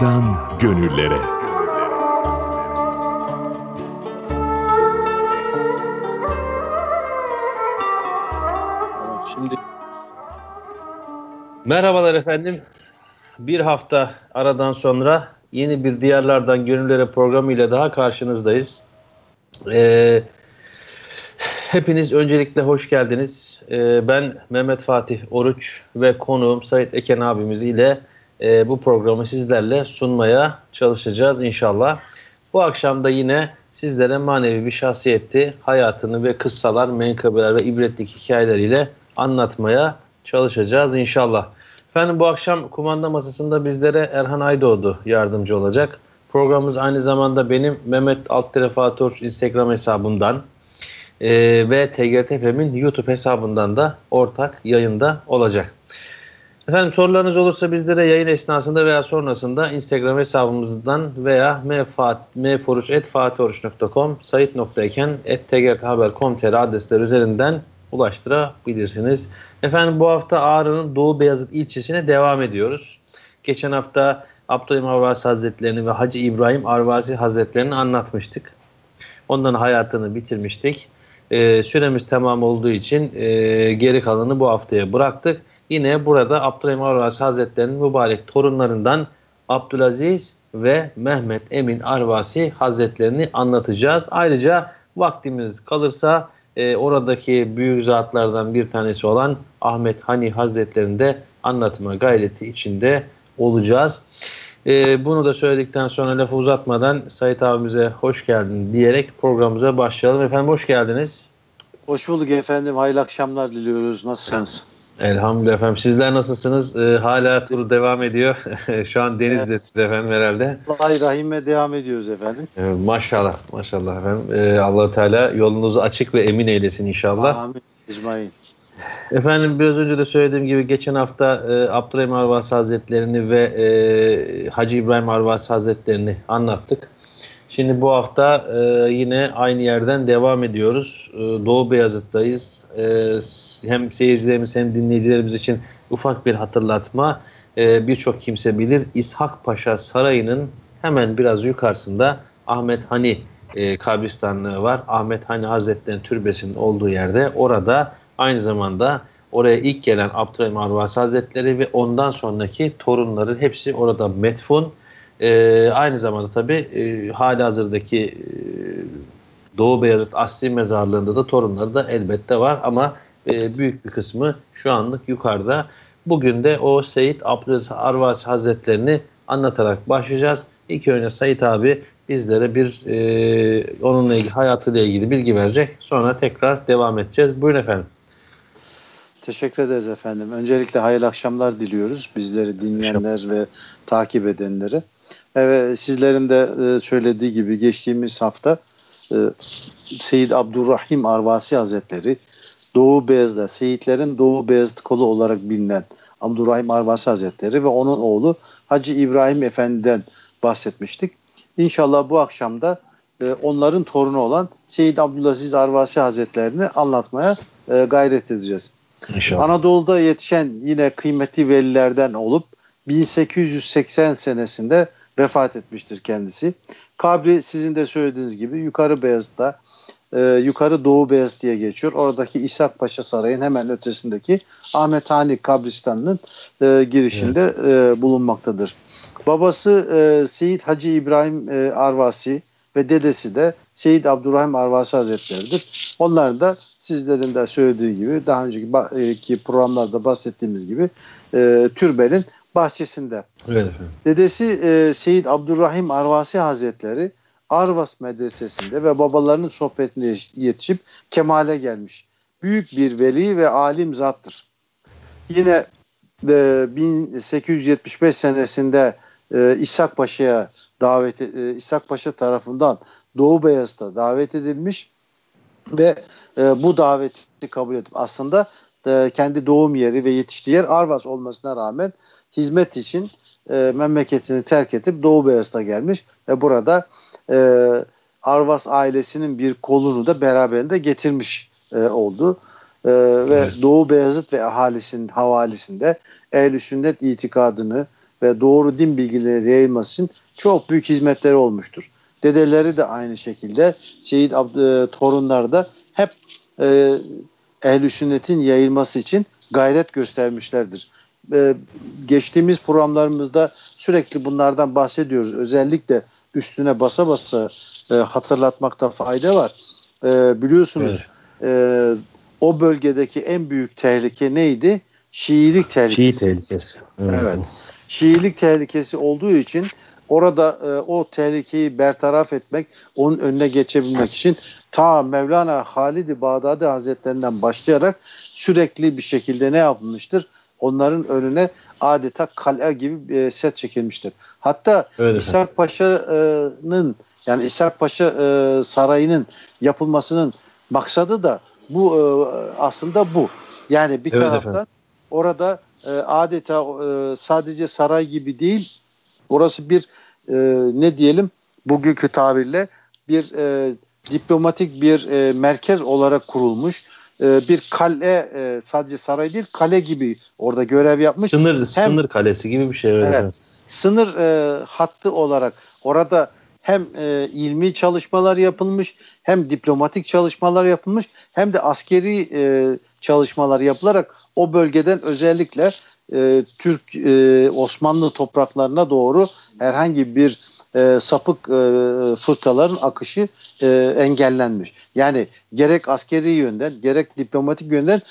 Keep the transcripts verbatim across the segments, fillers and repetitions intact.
Diyarlardan Gönüllere. Şimdi merhabalar efendim. Bir hafta aradan sonra yeni bir Diyarlardan Gönüllere programıyla daha karşınızdayız. Ee, hepiniz öncelikle hoş geldiniz. Ee, ben Mehmet Fatih Oruç ve konuğum Sait Eken abimiz ile e, bu programı sizlerle sunmaya çalışacağız inşallah. Bu akşam da yine sizlere manevi bir şahsiyeti, hayatını ve kıssalar, menkıbeler ve ibretlik hikayeleriyle anlatmaya çalışacağız inşallah. Efendim bu akşam kumanda masasında bizlere Erhan Aydoğdu yardımcı olacak. Programımız aynı zamanda benim Mehmet Altkere Fatur Instagram hesabımdan e, ve T G T F'nin YouTube hesabından da ortak yayında olacak. Efendim sorularınız olursa bizlere yayın esnasında veya sonrasında Instagram hesabımızdan veya m f oruç et fatih oruç nokta com, sayit nokta eken et t g t haber nokta com nokta t r adresleri üzerinden ulaştırabilirsiniz. Efendim bu hafta Ağrı'nın Doğu Beyazıt ilçesine devam ediyoruz. Geçen hafta Abdülhamir Arvasi Hazretlerini ve Hacı İbrahim Arvasi Hazretlerini anlatmıştık. Onların hayatını bitirmiştik. Ee, süremiz tamam olduğu için e, geri kalanı bu haftaya bıraktık. Yine burada Abdülhamir Arvasi Hazretlerinin mübarek torunlarından Abdülaziz ve Mehmet Emin Arvasi Hazretlerini anlatacağız. Ayrıca vaktimiz kalırsa e, oradaki büyük zatlardan bir tanesi olan Ahmed-i Hani Hazretlerini de anlatma gayreti içinde olacağız. Ee, bunu da söyledikten sonra lafı uzatmadan Sait abimize hoş geldin diyerek programımıza başlayalım. Efendim hoş geldiniz. Hoş bulduk efendim. Hayırlı akşamlar diliyoruz. Nasılsınız? Elhamdülillah efendim. Sizler nasılsınız? Ee, hala turu devam ediyor. Şu an Denizli'desiniz evet. Efendim herhalde. Allah'a rahime devam ediyoruz efendim. Ee, maşallah. Maşallah efendim. Ee, Allah-u Teala yolunuzu açık ve emin eylesin inşallah. Amin. İcmain. Efendim biraz önce de söylediğim gibi geçen hafta e, Abdurrahim Arvasi Hazretlerini ve e, Hacı İbrahim Arvasi Hazretlerini anlattık. Şimdi bu hafta e, yine aynı yerden devam ediyoruz. E, Doğu Beyazıt'tayız. E, hem seyircilerimiz hem dinleyicilerimiz için ufak bir hatırlatma. E, Birçok kimse bilir İshak Paşa Sarayı'nın hemen biraz yukarısında Ahmed Hani e, kabristanlığı var. Ahmed Hani Hazretleri'nin türbesinin olduğu yerde orada aynı zamanda oraya ilk gelen Abdurrahim Arvasi Hazretleri ve ondan sonraki torunları hepsi orada metfun. Ee, aynı zamanda tabi e, hali hazırdaki e, Doğu Beyazıt Asli Mezarlığı'nda da torunları da elbette var ama e, büyük bir kısmı şu anlık yukarıda. Bugün de o Seyyid Abdurrahim Arvasi Hazretlerini anlatarak başlayacağız. İlk önce Sait abi bizlere bir e, onunla ilgili, hayatıyla ilgili bilgi verecek. Sonra tekrar devam edeceğiz. Buyurun efendim. Teşekkür ederiz efendim. Öncelikle hayırlı akşamlar diliyoruz bizleri dinleyenler ve takip edenlere. Evet, sizlerin de söylediği gibi geçtiğimiz hafta Seyyid Abdurrahim Arvasi Hazretleri Doğu Beyazıt'ta, Seyitlerin Doğu Beyazıt kolu olarak bilinen Abdurrahim Arvasi Hazretleri ve onun oğlu Hacı İbrahim Efendi'den bahsetmiştik. İnşallah bu akşam da onların torunu olan Seyyid Abdülaziz Arvasi Hazretlerini anlatmaya gayret edeceğiz. İnşallah. Anadolu'da yetişen yine kıymetli velilerden olup bin sekiz yüz seksen senesinde vefat etmiştir kendisi. Kabri sizin de söylediğiniz gibi Yukarı Beyazıt'ta, e, Yukarı Doğu Beyazıt diye geçiyor. Oradaki İshak Paşa Sarayı'nın hemen ötesindeki Ahmed-i Hani kabristanının e, girişinde evet. e, bulunmaktadır. Babası e, Seyyid Hacı İbrahim e, Arvasi ve dedesi de Seyyid Abdurrahim Arvasi Hazretleri'dir. Onlar da sizlerin de söylediği gibi daha önceki programlarda bahsettiğimiz gibi e, türbenin bahçesinde. Evet efendim. Dedesi e, Seyyid Abdurrahim Arvasi Hazretleri Arvas medresesinde ve babalarının sohbetine yetişip kemale gelmiş. Büyük bir veli ve alim zattır. Yine e, bin sekiz yüz yetmiş beş senesinde e, İshak Paşa'ya davet e, İshak Paşa tarafından Doğu Beyazıt'a davet edilmiş ve e, bu daveti kabul edip aslında e, kendi doğum yeri ve yetiştiği yer Arvas olmasına rağmen hizmet için e, memleketini terk edip Doğu Beyazıt'a gelmiş ve burada e, Arvas ailesinin bir kolunu da beraberinde getirmiş e, oldu. E, ve evet. Doğu Beyazıt ve ahalisinin havalisinde Ehl-i Sünnet itikadını ve doğru din bilgileri yayılması için çok büyük hizmetleri olmuştur. Dedeleri de aynı şekilde, Seyyid Abd- torunlar da hep e, Ehl-i Sünnet'in yayılması için gayret göstermişlerdir. E, geçtiğimiz programlarımızda sürekli bunlardan bahsediyoruz. Özellikle üstüne basa basa e, hatırlatmakta fayda var. E, biliyorsunuz evet. e, o bölgedeki en büyük tehlike neydi? Şiilik tehlikesi. Şii tehlikesi. Evet. evet. Şiilik tehlikesi olduğu için orada e, o tehlikeyi bertaraf etmek, onun önüne geçebilmek için ta Mevlana Halid-i Bağdadi Hazretlerinden başlayarak sürekli bir şekilde ne yapılmıştır? Onların önüne adeta kale gibi e, set çekilmiştir. Hatta öyle İshak Paşa'nın e, yani İshak Paşa e, Sarayı'nın yapılmasının maksadı da bu e, aslında bu. Yani bir evet taraftan efendim. Orada e, adeta e, sadece saray gibi değil, orası bir e, ne diyelim bugünkü tabirle bir e, diplomatik bir e, merkez olarak kurulmuş. E, bir kale, e, sadece saray değil, kale gibi orada görev yapmış. Sınır, hem, sınır kalesi gibi bir şey. Evet. evet sınır e, hattı olarak orada hem e, ilmi çalışmalar yapılmış, hem diplomatik çalışmalar yapılmış, hem de askeri e, çalışmalar yapılarak o bölgeden özellikle e, Türk e, Osmanlı topraklarına doğru herhangi bir e, sapık e, fırkaların akışı e, engellenmiş. Yani gerek askeri yönden, gerek diplomatik yönden,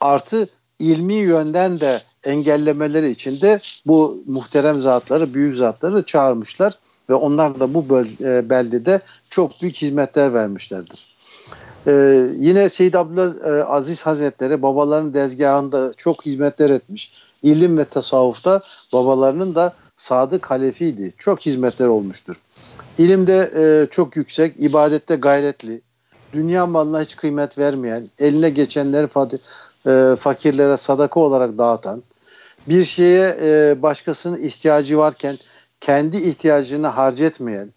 artı ilmi yönden de engellemeleri için de bu muhterem zatları, büyük zatları çağırmışlar. Ve onlar da bu böl- beldede çok büyük hizmetler vermişlerdir. Ee, yine Seyyid Abdülaziz Hazretleri babalarının tezgahında çok hizmetler etmiş. İlim ve tasavvufta babalarının da sadık halefiydi. Çok hizmetler olmuştur. İlimde e, çok yüksek, ibadette gayretli, dünya malına hiç kıymet vermeyen, eline geçenleri fat- e, fakirlere sadaka olarak dağıtan, bir şeye e, başkasının ihtiyacı varken kendi ihtiyacını harcetmeyen,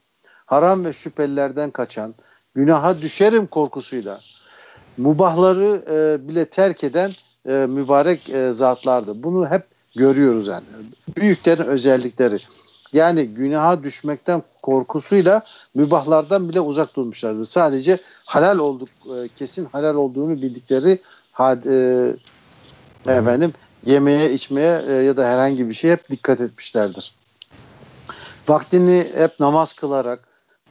haram ve şüphelilerden kaçan, günaha düşerim korkusuyla mubahları e, bile terk eden e, mübarek e, zatlardı. Bunu hep görüyoruz yani. Büyüklerin özellikleri. Yani günaha düşmekten korkusuyla mübahlardan bile uzak durmuşlardı. Sadece halal olduk, e, kesin halal olduğunu bildikleri had, e, efendim yemeye, içmeye e, ya da herhangi bir şeye hep dikkat etmişlerdir. Vaktini hep namaz kılarak,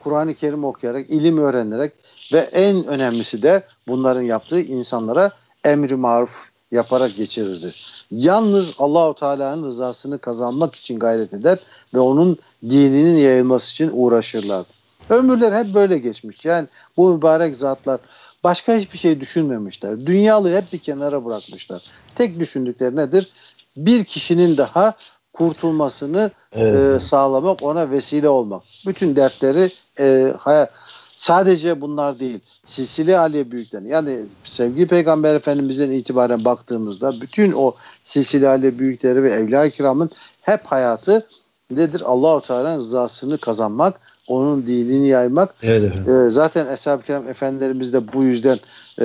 Kur'an-ı Kerim okuyarak, ilim öğrenerek ve en önemlisi de bunların yaptığı insanlara emri maruf yaparak geçirirdi. Yalnız Allahu Teala'nın rızasını kazanmak için gayret eder ve onun dininin yayılması için uğraşırlardı. Ömürler hep böyle geçmiş. Yani bu mübarek zatlar başka hiçbir şey düşünmemişler. Dünyalığı hep bir kenara bırakmışlar. Tek düşündükleri nedir? Bir kişinin daha kurtulmasını evet. e, sağlamak, ona vesile olmak. Bütün dertleri e, hayal. Sadece bunlar değil. Silsile-i Aliye büyüklerini, yani sevgili Peygamber Efendimiz'den itibaren baktığımızda bütün o Silsile-i Aliye büyükleri ve Evliya-i Kiram'ın hep hayatı nedir? Allah-u Teala'nın rızasını kazanmak, onun dinini yaymak. Evet. E, zaten Eshab-ı Kiram Efendilerimiz de bu yüzden e,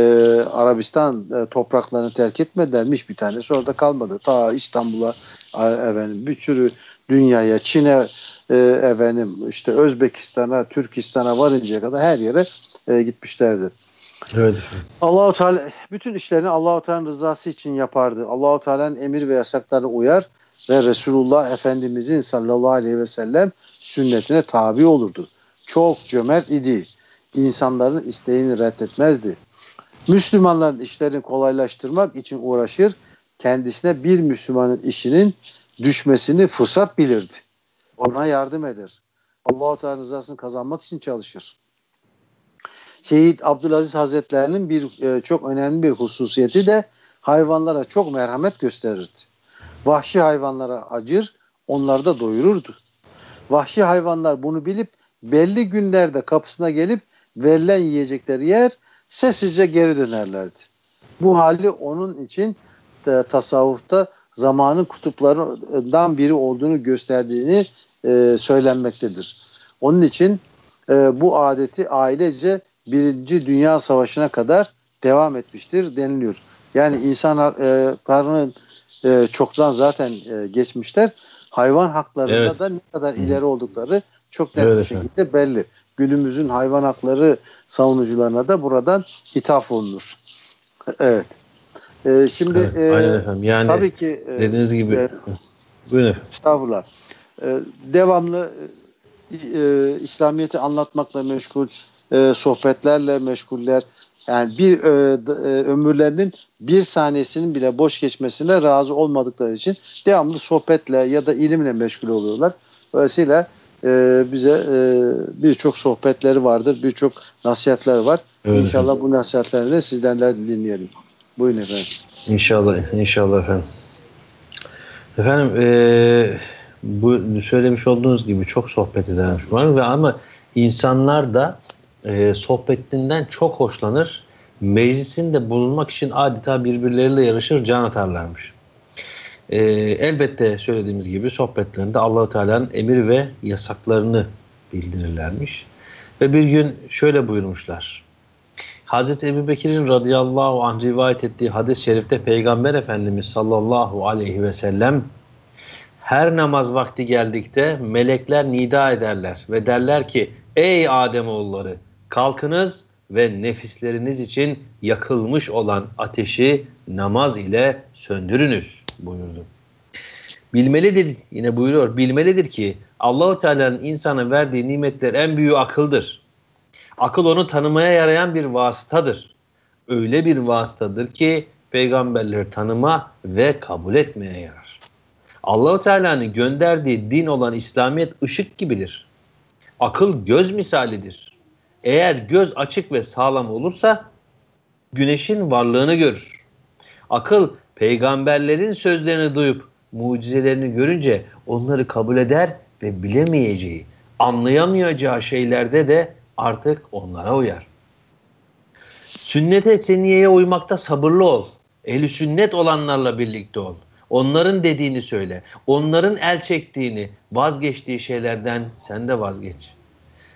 Arabistan e, topraklarını terk etmedilermiş, bir tanesi orada kalmadı. Ta İstanbul'a, efendim, bir sürü dünyaya, Çin'e, e, efendim işte Özbekistan'a, Türkistan'a varıncaya kadar her yere e, gitmişlerdi. Evet. Allah-u Teala bütün işlerini Allah-u Teala'nın rızası için yapardı. Allah-u Teala'nın emir ve yasaklarına uyar ve Resulullah Efendimizin sallallahu aleyhi ve sellem sünnetine tabi olurdu. Çok cömert idi. İnsanların isteğini reddetmezdi. Müslümanların işlerini kolaylaştırmak için uğraşır. Kendisine bir Müslümanın işinin düşmesini fırsat bilirdi. Ona yardım eder. Allah-u Teala rızasını kazanmak için çalışır. Seyyid Abdülaziz Hazretlerinin bir çok önemli bir hususiyeti de hayvanlara çok merhamet gösterirdi. Vahşi hayvanlara acır, onları da doyururdu. Vahşi hayvanlar bunu bilip belli günlerde kapısına gelip verilen yiyecekleri yer, sessizce geri dönerlerdi. Bu hali onun için tasavvufta zamanın kutuplarından biri olduğunu gösterdiğini e, söylenmektedir. Onun için e, bu adeti ailece Birinci Dünya Savaşı'na kadar devam etmiştir deniliyor. Yani insanların e, çoktan zaten e, geçmişler. hayvan haklarında evet. da ne kadar ileri oldukları çok net evet. bir şekilde belli. Günümüzün hayvan hakları savunucularına da buradan hitap bulunur. Evet. Ee, şimdi evet, aynen e, efendim. Yani tabii ki dediğiniz e, gibi e, buyurun efendim. Estağfurullah. E, devamlı e, İslamiyet'i anlatmakla meşgul, e, sohbetlerle meşguller. Yani bir e, ömürlerinin bir saniyesinin bile boş geçmesine razı olmadıkları için devamlı sohbetle ya da ilimle meşgul oluyorlar. Dolayısıyla e, bize e, birçok sohbetleri vardır, birçok nasihatleri var. Evet. İnşallah bu nasihatlerini de sizden de dinleyelim. Buyurun efendim. İnşallah, inşallah efendim. Efendim, e, bu söylemiş olduğunuz gibi çok sohbet eden var ve ama insanlar da E, sohbetinden çok hoşlanır. Meclisinde bulunmak için adeta birbirleriyle yarışır, can atarlarmış. E, elbette söylediğimiz gibi sohbetlerinde Allah-u Teala'nın emir ve yasaklarını bildirirlermiş. Ve bir gün şöyle buyurmuşlar. Hazreti Ebu Bekir'in radıyallahu anh rivayet ettiği hadis-i şerifte Peygamber Efendimiz sallallahu aleyhi ve sellem her namaz vakti geldikte melekler nida ederler ve derler ki ey Ademoğulları, kalkınız ve nefisleriniz için yakılmış olan ateşi namaz ile söndürünüz buyurdu. Bilmelidir, yine buyuruyor, bilmelidir ki Allah-u Teala'nın insana verdiği nimetler en büyüğü akıldır. Akıl onu tanımaya yarayan bir vasıtadır. Öyle bir vasıtadır ki peygamberleri tanıma ve kabul etmeye yarar. Allah-u Teala'nın gönderdiği din olan İslamiyet ışık gibidir. Akıl göz misalidir. Eğer göz açık ve sağlam olursa güneşin varlığını görür. Akıl peygamberlerin sözlerini duyup mucizelerini görünce onları kabul eder ve bilemeyeceği, anlayamayacağı şeylerde de artık onlara uyar. Sünnet-i seniyeye uymakta sabırlı ol. Ehl-i sünnet olanlarla birlikte ol. Onların dediğini söyle. Onların el çektiğini, vazgeçtiği şeylerden sen de vazgeç.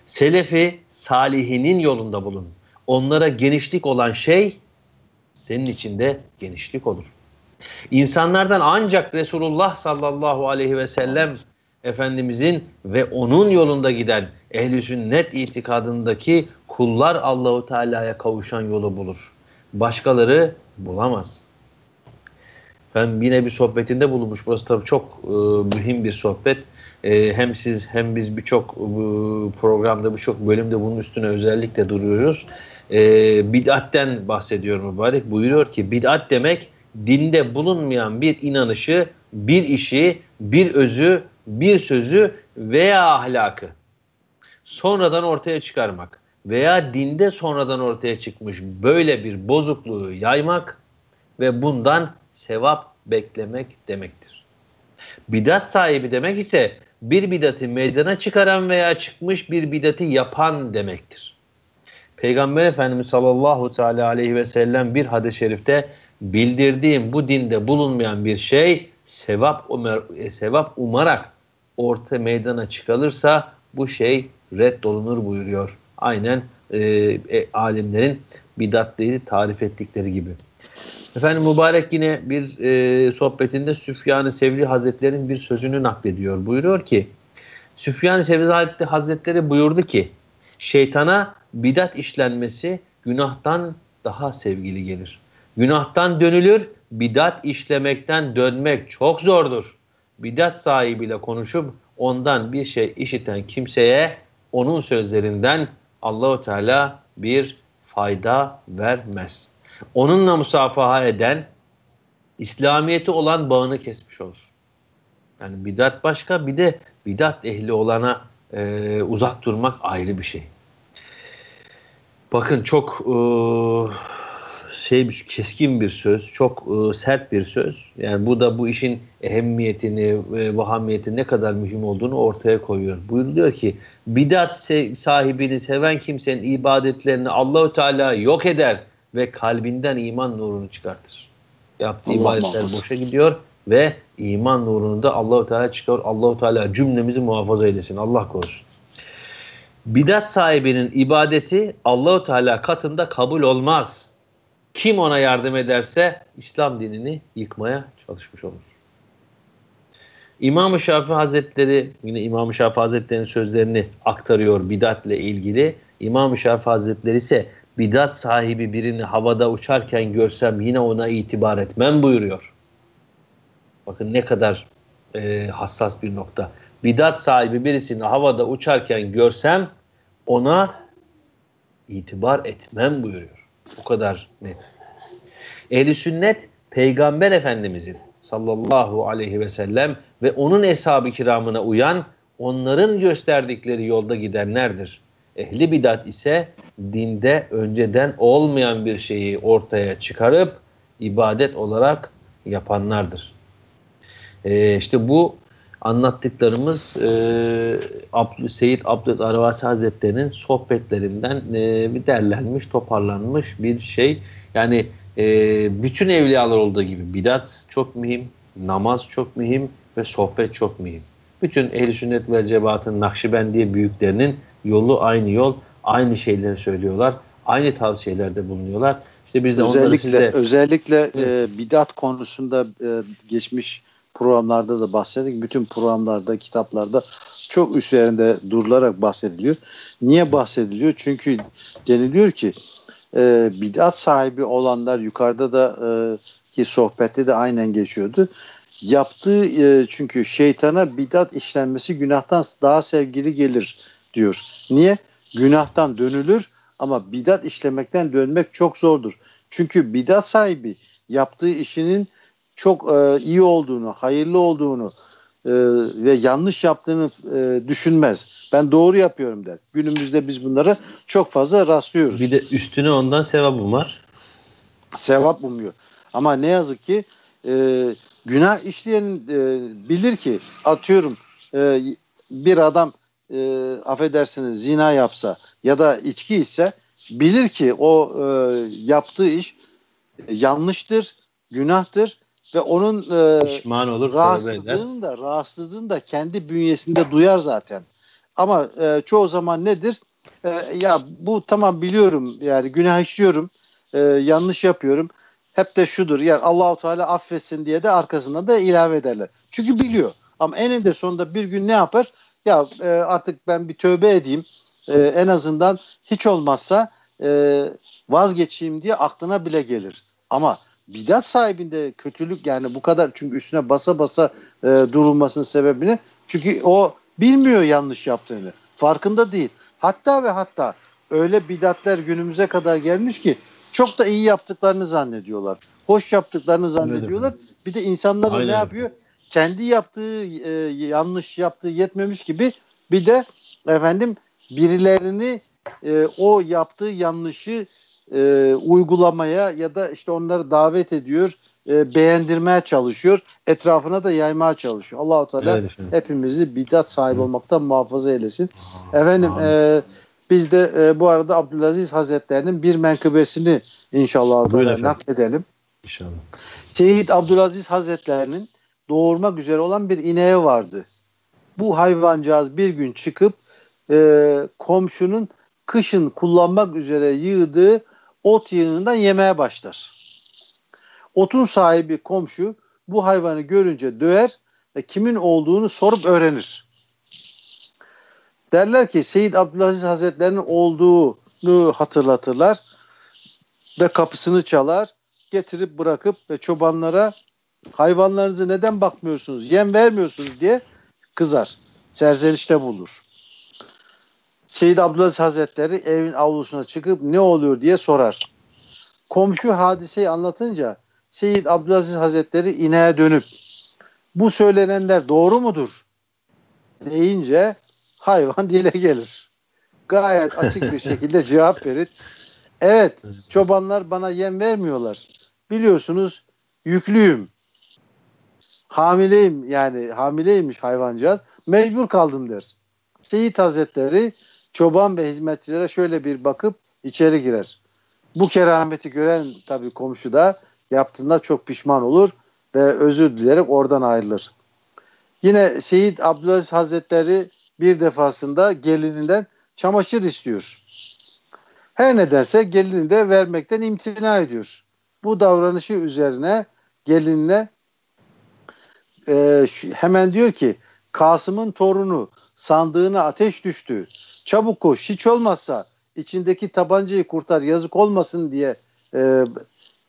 Selefi, salihinin yolunda bulun. Onlara genişlik olan şey, senin için de genişlik olur. İnsanlardan ancak Resulullah sallallahu aleyhi ve sellem Efendimizin ve onun yolunda giden ehl-i sünnet itikadındaki kullar Allahu Teala'ya kavuşan yolu bulur. Başkaları bulamaz. Ben yine bir sohbetinde bulunmuş. Burası tabii çok e, mühim bir sohbet. E, hem siz hem biz birçok e, programda, birçok bölümde bunun üstüne özellikle duruyoruz. E, bid'atten bahsediyor mübarek. Buyuruyor ki bid'at demek dinde bulunmayan bir inanışı, bir işi, bir özü, bir sözü veya ahlakı sonradan ortaya çıkarmak veya dinde sonradan ortaya çıkmış böyle bir bozukluğu yaymak ve bundan sevap beklemek demektir. Bidat sahibi demek ise bir bidatı meydana çıkaran veya çıkmış bir bidatı yapan demektir. Peygamber Efendimiz sallallahu teala aleyhi ve sellem bir hadis-i şerifte bildirdiğim bu dinde bulunmayan bir şey sevap umar, sevap umarak orta meydana çıkarılırsa bu şey reddolunur buyuruyor. Aynen e, e, alimlerin bidatleri tarif ettikleri gibi. Efendim mübarek yine bir e, sohbetinde Süfyan-ı Sevri Hazretleri'nin bir sözünü naklediyor. Buyuruyor ki Süfyan-ı Sevri Hazretleri buyurdu ki şeytana bidat işlenmesi günahtan daha sevgili gelir. Günahtan dönülür, bidat işlemekten dönmek çok zordur. Bidat sahibiyle konuşup ondan bir şey işiten kimseye onun sözlerinden Allah-u Teala bir fayda vermez. Onunla musafaha eden İslamiyeti olan bağını kesmiş olur. Yani bidat başka, bir de bidat ehli olana e, uzak durmak ayrı bir şey. Bakın çok e, şey keskin bir söz, çok e, sert bir söz. Yani bu da bu işin ehemmiyetini ve vahamiyetini ne kadar mühim olduğunu ortaya koyuyor. Buyuruyor ki bidat se- sahibini seven kimsenin ibadetlerini Allahu Teala yok eder ve kalbinden iman nurunu çıkartır. Yaptığı Allah ibadetler Allah boşa gidiyor ve iman nurunu da Allah-u Teala çıkar. Allah-u Teala cümlemizi muhafaza eylesin. Allah korusun. Bidat sahibinin ibadeti Allah-u Teala katında kabul olmaz. Kim ona yardım ederse İslam dinini yıkmaya çalışmış olur. İmam-ı Şafii Hazretleri, yine İmam-ı Şafii Hazretleri'nin sözlerini aktarıyor bidatla ilgili. İmam-ı Şafii Hazretleri ise bidat sahibi birini havada uçarken görsem yine ona itibar etmem buyuruyor. Bakın ne kadar e, hassas bir nokta. Bidat sahibi birisini havada uçarken görsem ona itibar etmem buyuruyor. Bu kadar net. Ehl-i sünnet Peygamber Efendimizin sallallahu aleyhi ve sellem ve onun eshab-ı kiramına uyan, onların gösterdikleri yolda gidenlerdir. Ehli bidat ise dinde önceden olmayan bir şeyi ortaya çıkarıp ibadet olarak yapanlardır. Ee, işte bu anlattıklarımız e, Abdü, Seyyid Abdülaziz Arvasi Hazretleri'nin sohbetlerinden e, bir derlenmiş, toparlanmış bir şey. Yani e, bütün evliyalar olduğu gibi bidat çok mühim, namaz çok mühim ve sohbet çok mühim. Bütün Ehl-i Sünnet ve Cemaat'ın, Nakşibendiye büyüklerinin yolu aynı yol, aynı şeyleri söylüyorlar, aynı tavsiyelerde bulunuyorlar. İşte biz de özellikle size... özellikle e, bidat konusunda e, geçmiş programlarda da bahsettik. Bütün programlarda, kitaplarda çok üzerinde durularak bahsediliyor. Niye bahsediliyor? Çünkü deniliyor ki e, bidat sahibi olanlar, yukarıda da e, ki sohbette de aynen geçiyordu. Yaptığı e, çünkü şeytana bidat işlenmesi günahtan daha sevgili gelir diyor. Niye? Günahtan dönülür ama bidat işlemekten dönmek çok zordur. Çünkü bidat sahibi yaptığı işinin çok e, iyi olduğunu, hayırlı olduğunu e, ve yanlış yaptığını e, düşünmez. Ben doğru yapıyorum der. Günümüzde biz bunlara çok fazla rastlıyoruz. Bir de üstüne ondan sevabım var. Sevap bulmuyor. Ama ne yazık ki e, günah işleyen e, bilir ki, atıyorum e, bir adam e, affedersiniz zina yapsa ya da içki ise, bilir ki o e, yaptığı iş yanlıştır, günahtır. Ve onun e, olur, rahatsızlığını da rahatsızlığını da kendi bünyesinde duyar zaten. Ama e, çoğu zaman nedir? E, ya bu tamam, biliyorum yani günah işliyorum, e, yanlış yapıyorum. Hep de şudur yani, Allah-u Teala affetsin diye de arkasından da ilave ederler. Çünkü biliyor. Ama eninde sonunda bir gün ne yapar? Ya e, artık ben bir tövbe edeyim. E, en azından hiç olmazsa e, vazgeçeyim diye aklına bile gelir. Ama bidat sahibinde kötülük yani bu kadar, çünkü üstüne basa basa e, durulmasının sebebini, çünkü o bilmiyor yanlış yaptığını, farkında değil. Hatta ve hatta öyle bidatler günümüze kadar gelmiş ki çok da iyi yaptıklarını zannediyorlar. Hoş yaptıklarını zannediyorlar. Bir de insanlar ne yapıyor? Kendi yaptığı e, yanlış yaptığı yetmemiş gibi bir de efendim birilerini e, o yaptığı yanlışı E, uygulamaya ya da işte onları davet ediyor, e, beğendirmeye çalışıyor, etrafına da yaymaya çalışıyor. Allah-u Teala evet, hepimizi bidat sahibi olmaktan muhafaza eylesin. Efendim e, biz de e, bu arada Abdülaziz Hazretleri'nin bir menkıbesini inşallah nakledelim. İnşallah. Seyyid Abdülaziz Hazretleri'nin doğurmak üzere olan bir ineği vardı. Bu hayvancağız bir gün çıkıp e, komşunun kışın kullanmak üzere yığdığı ot yığınından yemeye başlar. Otun sahibi komşu bu hayvanı görünce döver ve kimin olduğunu sorup öğrenir. Derler ki Seyyid Abdülaziz Hazretleri'nin olduğunu hatırlatırlar ve kapısını çalar, getirip bırakıp ve çobanlara hayvanlarınızı neden bakmıyorsunuz, yem vermiyorsunuz diye kızar, serzenişte bulur. Seyyid Abdülaziz Hazretleri evin avlusuna çıkıp ne oluyor diye sorar. Komşu hadiseyi anlatınca Seyyid Abdülaziz Hazretleri ineğe dönüp bu söylenenler doğru mudur deyince hayvan dile gelir. Gayet açık bir şekilde cevap verir. Evet, çobanlar bana yem vermiyorlar. Biliyorsunuz yüklüyüm. Hamileyim yani hamileymiş hayvancağız. Mecbur kaldım der. Seyyid Hazretleri çoban ve hizmetçilere şöyle bir bakıp içeri girer. Bu kerameti gören tabii komşu da yaptığında çok pişman olur ve özür dileyerek oradan ayrılır. Yine Seyyid Abdülaziz Hazretleri bir defasında gelininden çamaşır istiyor. Her nedense gelini de vermekten imtina ediyor. Bu davranışı üzerine gelinle e, hemen diyor ki Kasım'ın torunu sandığına ateş düştü. Çabuk koş, hiç olmazsa içindeki tabancayı kurtar, yazık olmasın diye e,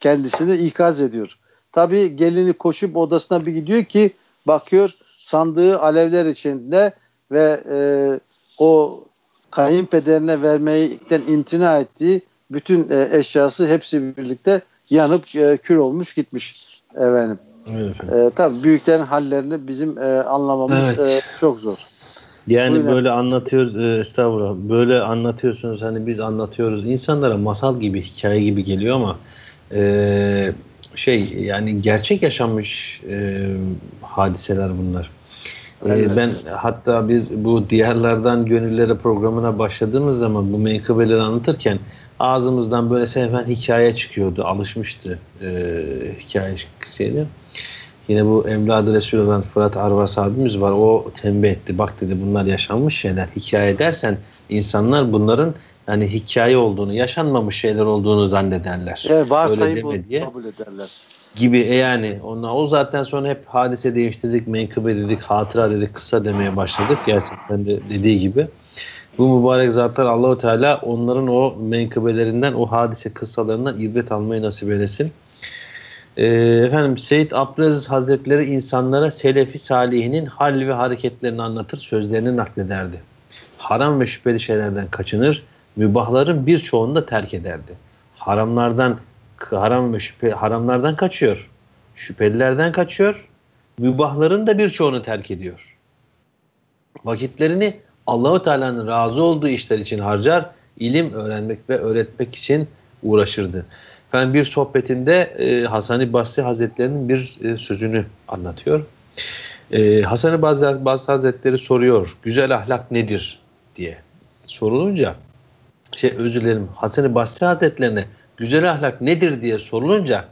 kendisini ikaz ediyor. Tabii gelini koşup odasına bir gidiyor ki bakıyor sandığı alevler içinde ve e, o kayınpederine vermekten imtina ettiği bütün e, eşyası hepsi birlikte yanıp e, kül olmuş gitmiş efendim. E, tabii büyüklerin hallerini bizim e, anlamamız evet. e, çok zor. Yani buyurun. Böyle anlatıyoruz e, estağfurullah, böyle anlatıyorsunuz, hani biz anlatıyoruz insanlara masal gibi, hikaye gibi geliyor ama e, şey yani gerçek yaşanmış e, hadiseler bunlar. Evet. E, ben hatta biz bu Diyarlardan Gönüllere programına başladığımız zaman bu menkıbeleri anlatırken ağzımızdan böyle seyfen hikaye çıkıyordu, alışmıştı e, hikaye şeyine. Yine bu Evlad-ı Resul olan Fırat Arvas abimiz var. O tembih etti. Bak dedi, bunlar yaşanmış şeyler. Hikaye dersen insanlar bunların yani hikaye olduğunu, yaşanmamış şeyler olduğunu zannederler. Evet, varsayıp kabul ederler. Gibi e yani. Ona, o zaten sonra hep hadise değiştirdik, menkıbe dedik, hatıra dedik, kısa demeye başladık. Gerçekten de dediği gibi. Bu mübarek zatlar Allah-u Teala onların o menkıbelerinden, o hadise kıssalarından ibret almayı nasip eylesin. Efendim Seyyid Abdülaziz Hazretleri insanlara Selefi Salihinin hal ve hareketlerini anlatır, sözlerini naklederdi. Haram ve şüpheli şeylerden kaçınır, mübahların birçoğunu da terk ederdi. Haramlardan haram ve şüphe, haramlardan kaçıyor, şüphelilerden kaçıyor, mübahların da birçoğunu terk ediyor. Vakitlerini Allah-u Teala'nın razı olduğu işler için harcar, ilim öğrenmek ve öğretmek için uğraşırdı. Ben bir sohbetinde e, Hasan-ı Basri Hazretleri'nin bir e, sözünü anlatıyor. E, Hasan-ı Basri Hazretleri soruyor, güzel ahlak nedir diye sorulunca, şey özür dilerim, Hasan-ı Basri Hazretleri'ne güzel ahlak nedir diye sorulunca,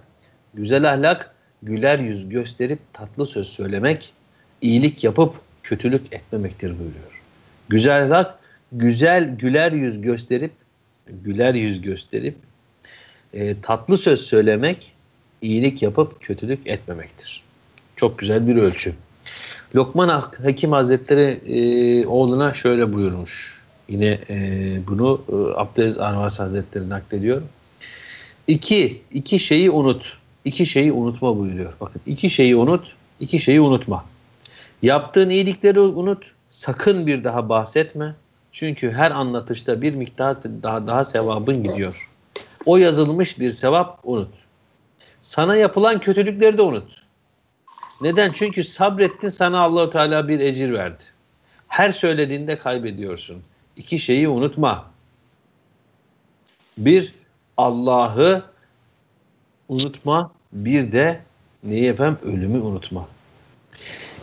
güzel ahlak güler yüz gösterip tatlı söz söylemek, iyilik yapıp kötülük etmemektir buyuruyor. Güzel ahlak güzel güler yüz gösterip güler yüz gösterip E, tatlı söz söylemek, iyilik yapıp kötülük etmemektir. Çok güzel bir ölçü. Lokman Hakim Hazretleri e, oğluna şöyle buyurmuş. Yine e, bunu e, Abdülaziz Arvasi Hazretleri naklediyor. İki, iki şeyi unut. İki şeyi unutma buyuruyor. Bakın, iki şeyi unut, iki şeyi unutma. Yaptığın iyilikleri unut, sakın bir daha bahsetme. Çünkü her anlatışta bir miktar daha, daha sevabın gidiyor. O yazılmış bir sevap unut. Sana yapılan kötülükleri de unut. Neden? Çünkü sabrettin, sana Allah-u Teala bir ecir verdi. Her söylediğinde kaybediyorsun. İki şeyi unutma. Bir, Allah'ı unutma. Bir de neyi efendim? Ölümü unutma.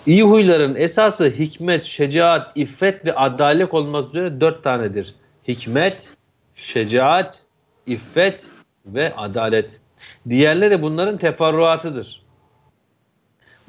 İyi huyların esası hikmet, şecaat, iffet ve adalet olmak üzere dört tanedir. Hikmet, şecaat, İffet ve adalet. Diğerleri bunların teferruatıdır.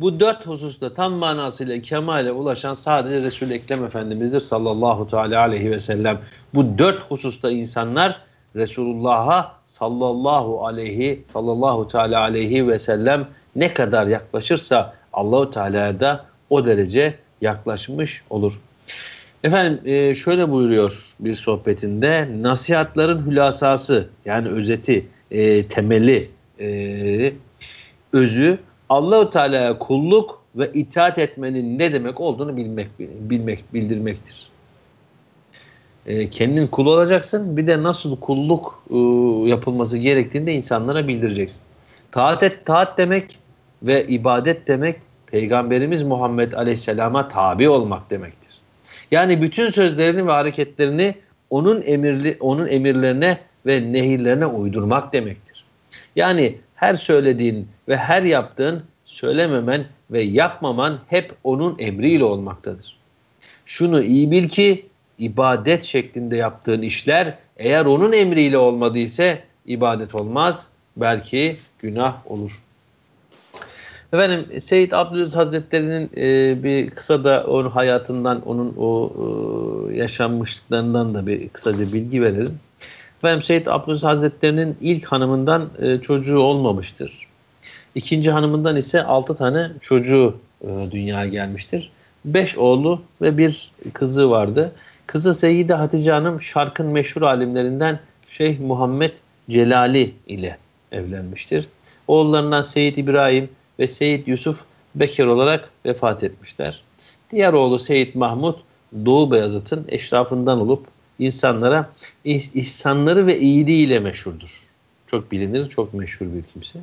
Bu dört hususta tam manasıyla kemale ulaşan sadece Resul-i Ekrem Efendimiz'dir sallallahu teala aleyhi ve sellem. Bu dört hususta insanlar Resulullah'a sallallahu aleyhi sallallahu teala aleyhi ve sellem ne kadar yaklaşırsa Allahu Teala'ya da o derece yaklaşmış olur. Efendim şöyle buyuruyor bir sohbetinde, nasihatların hülasası yani özeti, e, temeli, e, özü Allah-u Teala'ya kulluk ve itaat etmenin ne demek olduğunu bilmek, bilmek bildirmektir. E, kendin kul olacaksın, bir de nasıl kulluk e, yapılması gerektiğini de insanlara bildireceksin. Taat et, taat demek ve ibadet demek Peygamberimiz Muhammed Aleyhisselam'a tabi olmak demek. Yani bütün sözlerini ve hareketlerini onun emirli, onun emirlerine ve nehirlerine uydurmak demektir. Yani her söylediğin ve her yaptığın, söylememen ve yapmaman hep onun emriyle olmaktadır. Şunu iyi bil ki ibadet şeklinde yaptığın işler eğer onun emriyle olmadıysa ibadet olmaz, belki günah olur. Efendim Seyyid Abdülaziz Hazretleri'nin e, bir kısa da onun hayatından, onun o e, yaşanmışlıklarından da bir kısaca bilgi verelim. Efendim Seyyid Abdülaziz Hazretleri'nin ilk hanımından e, çocuğu olmamıştır. İkinci hanımından ise altı tane çocuğu dünyaya gelmiştir. Beş oğlu ve bir kızı vardı. Kızı Seyide Hatice Hanım Şark'ın meşhur alimlerinden Şeyh Muhammed Celali ile evlenmiştir. Oğullarından Seyyid İbrahim ve Seyyid Yusuf Bekir olarak vefat etmişler. Diğer oğlu Seyyid Mahmut Doğu Beyazıt'ın eşrafından olup insanlara ihsanları ve iyiliğiyle meşhurdur. Çok bilinir, çok meşhur bir kimse.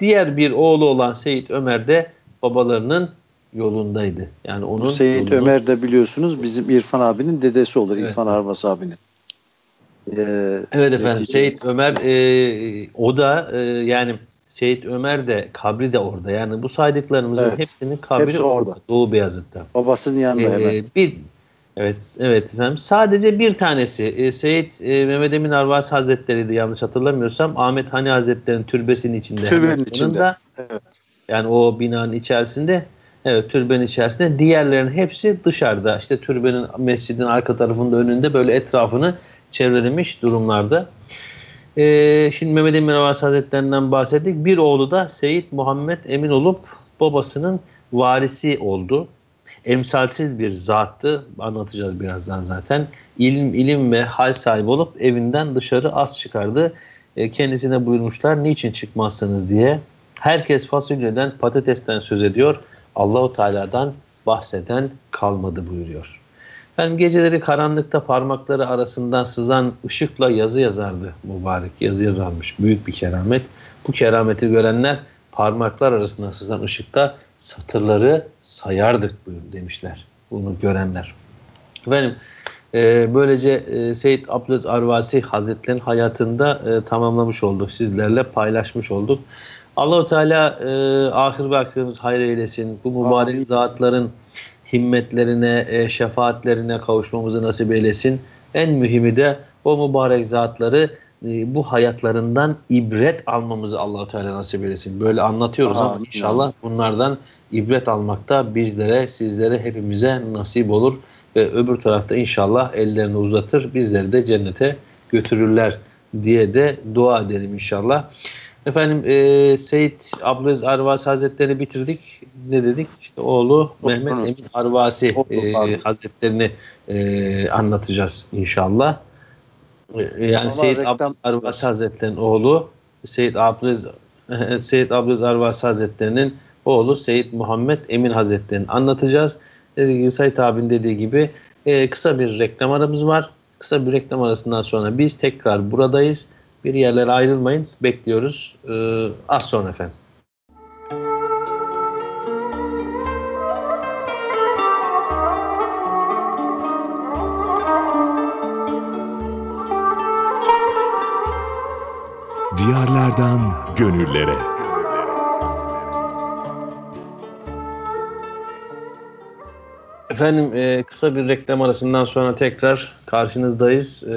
Diğer bir oğlu olan Seyyid Ömer de babalarının yolundaydı. Yani onun Seyyid yolunu... Ömer de biliyorsunuz bizim İrfan abinin dedesi olur. Evet. İrfan Arvas abinin. Ee, evet efendim. Seyyid Ömer e, o da e, yani Seyyid Ömer de kabri de orada. Yani bu saydıklarımızın evet. hepsinin kabri Hepsi orada. orada. Doğu Beyazıt'ta. Babasının yanında hemen. Ee, bir, evet, evet efendim. Sadece bir tanesi e, Seyyid e, Mehmet Emin Arvasi Hazretleri'ydi yanlış hatırlamıyorsam. Ahmed-i Hani Hazretleri'nin türbesinin içinde. Türbenin içinde. Da, evet. Yani o binanın içerisinde. Evet, türbenin içerisinde. Diğerlerin hepsi dışarıda. İşte türbenin, mescidin arka tarafında, önünde böyle etrafını çevrelemiş durumlarda. Ee, şimdi Mehmet Emin Arvasi Hazretlerinden bahsettik. Bir oğlu da Seyyid Muhammed Emin olup babasının varisi oldu. Emsalsiz bir zattı. Anlatacağız birazdan zaten. İlim, ilim ve hal sahibi olup evinden dışarı az çıkardı. Ee, kendisine buyurmuşlar, niçin çıkmazsınız diye. Herkes fasulyeden, patatesten söz ediyor. Allah-u Teala'dan bahseden kalmadı buyuruyor. Ben geceleri karanlıkta parmakları arasından sızan ışıkla yazı yazardı mübarek. Yazı yazarmış. Büyük bir keramet. Bu kerameti görenler parmaklar arasından sızan ışıkta satırları sayardık buyur demişler. Bunu görenler. Efendim e, böylece e, Seyyid Abdülaziz Arvasi Hazretleri'nin hayatında e, tamamlamış olduk. Sizlerle paylaşmış olduk. Allah-u Teala e, ahir baktığımız hayır eylesin. Bu mübarek Amin. zatların himmetlerine, e, şefaatlerine kavuşmamızı nasip eylesin. En mühimi de o mübarek zatları e, bu hayatlarından ibret almamızı Allah-u Teala nasip eylesin. Böyle anlatıyoruz Amin. ama inşallah bunlardan ibret almakta bizlere, sizlere, hepimize nasip olur. Ve öbür tarafta inşallah ellerini uzatır, bizleri de cennete götürürler diye de dua edelim inşallah. Efendim e, Seyyid Abdülaziz Arvasi Hazretlerini bitirdik. Ne dedik? İşte oğlu Mehmet Emin Arvasi e, Hazretlerini e, anlatacağız inşallah. E, yani Seyyid Abdülaziz Arvasi Hazretleri'nin oğlu Seyyid Abdülaziz Seyyid Abdülaziz Arvasi Hazretleri'nin oğlu Seyyid Muhammed Emin Hazretleri'ni anlatacağız. E, Seyyid abinin dediği gibi e, kısa bir reklam aramız var. Kısa bir reklam arasından sonra biz tekrar buradayız. Bir yerlere ayrılmayın. Bekliyoruz. Ee, az sonra efendim. Diyarlardan Gönüllere. Efendim e, kısa bir reklam arasından sonra tekrar karşınızdayız. E,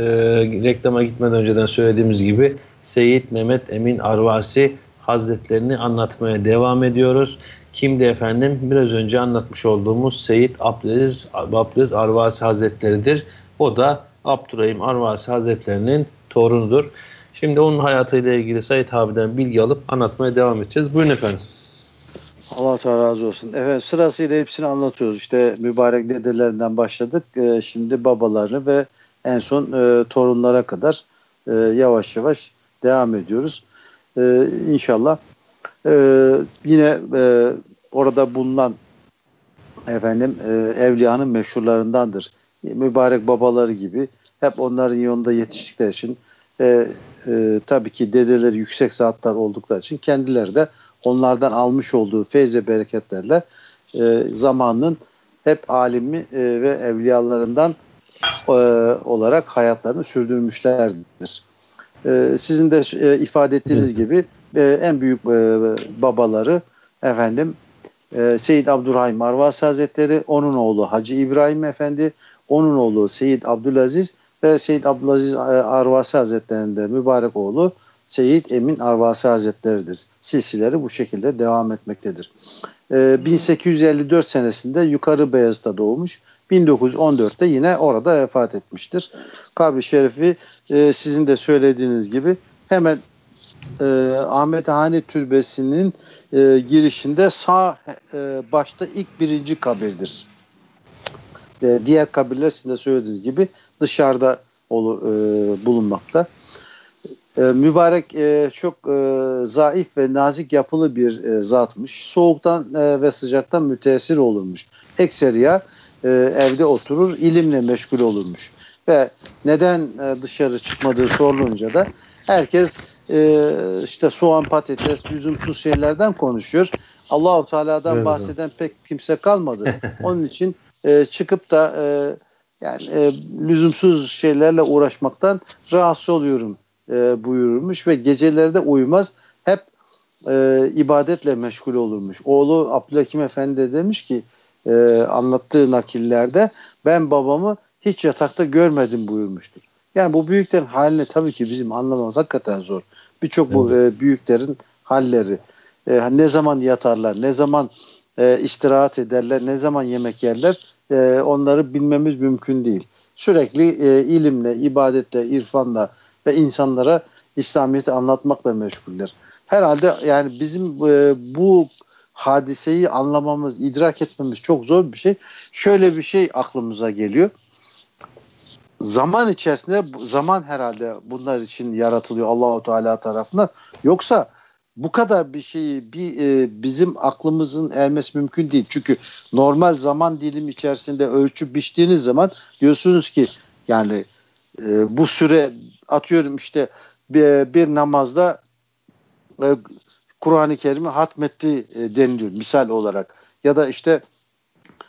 reklama gitmeden önceden söylediğimiz gibi Seyyid Mehmet Emin Arvasi Hazretlerini anlatmaya devam ediyoruz. Kimdi efendim? Biraz önce anlatmış olduğumuz Seyyid Abdülaziz, Abdülaziz Arvasi Hazretleridir. O da Abdurrahim Arvasi Hazretlerinin torunudur. Şimdi onun hayatıyla ilgili Seyyid abiden bilgi alıp anlatmaya devam edeceğiz. Buyurun efendim. Allah Teala razı olsun. Evet, sırasıyla hepsini anlatıyoruz. İşte mübarek dedelerinden başladık. Ee, şimdi babalarını ve en son e, torunlara kadar e, yavaş yavaş devam ediyoruz. E, inşallah e, yine e, orada bulunan efendim e, evliyanın meşhurlarındandır. Mübarek babaları gibi hep onların yolunda yetiştikleri için e, e, tabii ki dedeleri yüksek zatlar oldukları için kendileri de onlardan almış olduğu feyze bereketlerle e, zamanının hep alimi e, ve evliyalarından e, olarak hayatlarını sürdürmüşlerdir. E, sizin de e, ifade ettiğiniz gibi e, en büyük e, babaları efendim e, Seyyid Abdurrahim Arvasi Hazretleri, onun oğlu Hacı İbrahim Efendi, onun oğlu Seyyid Abdülaziz ve Seyyid Abdülaziz Arvasi Hazretleri'nin de mübarek oğlu Seyyid Emin Arvasi Hazretleri'dir. Silsileri bu şekilde devam etmektedir. Ee, bin sekiz yüz elli dört senesinde Yukarı Beyazıt'ta doğmuş. bin dokuz yüz on dörtte yine orada vefat etmiştir. Kabri şerifi e, sizin de söylediğiniz gibi hemen e, Ahmed-i Hani Türbesi'nin e, girişinde sağ e, başta ilk birinci kabirdir. E, diğer kabirler sizin de söylediğiniz gibi dışarıda olu, e, bulunmakta. E, mübarek e, çok e, zayıf ve nazik yapılı bir e, zatmış. Soğuktan e, ve sıcaktan müteessir olurmuş. Ekseriya e, evde oturur, ilimle meşgul olurmuş. Ve neden e, dışarı çıkmadığı sorulunca da herkes e, işte soğan, patates, lüzumsuz şeylerden konuşuyor. Allah-u Teala'dan evet, bahseden pek kimse kalmadı. Onun için e, çıkıp da e, yani e, lüzumsuz şeylerle uğraşmaktan rahatsız oluyorum e, buyurmuş ve gecelerde uyumaz, hep e, ibadetle meşgul olurmuş. Oğlu Abdülhakim Efendi de demiş ki e, anlattığı nakillerde, ben babamı hiç yatakta görmedim buyurmuştur. Yani bu büyüklerin haline tabii ki bizim anlamamız hakikaten zor. Birçok bu e, büyüklerin halleri. E, ne zaman yatarlar, ne zaman e, istirahat ederler, ne zaman yemek yerler, e, onları bilmemiz mümkün değil. Sürekli e, ilimle, ibadetle, irfanla ve insanlara İslamiyet'i anlatmakla meşguller. Herhalde yani bizim e, bu hadiseyi anlamamız, idrak etmemiz çok zor bir şey. Şöyle bir şey aklımıza geliyor. Zaman içerisinde, zaman herhalde bunlar için yaratılıyor Allah-u Teala tarafından. Yoksa bu kadar bir şeyi bir, e, bizim aklımızın ermesi mümkün değil. Çünkü normal zaman dilimi içerisinde ölçüp biçtiğiniz zaman diyorsunuz ki yani e, bu süre, atıyorum işte bir, bir namazda e, Kur'an-ı Kerim'i hatmetti e, deniliyor misal olarak. Ya da işte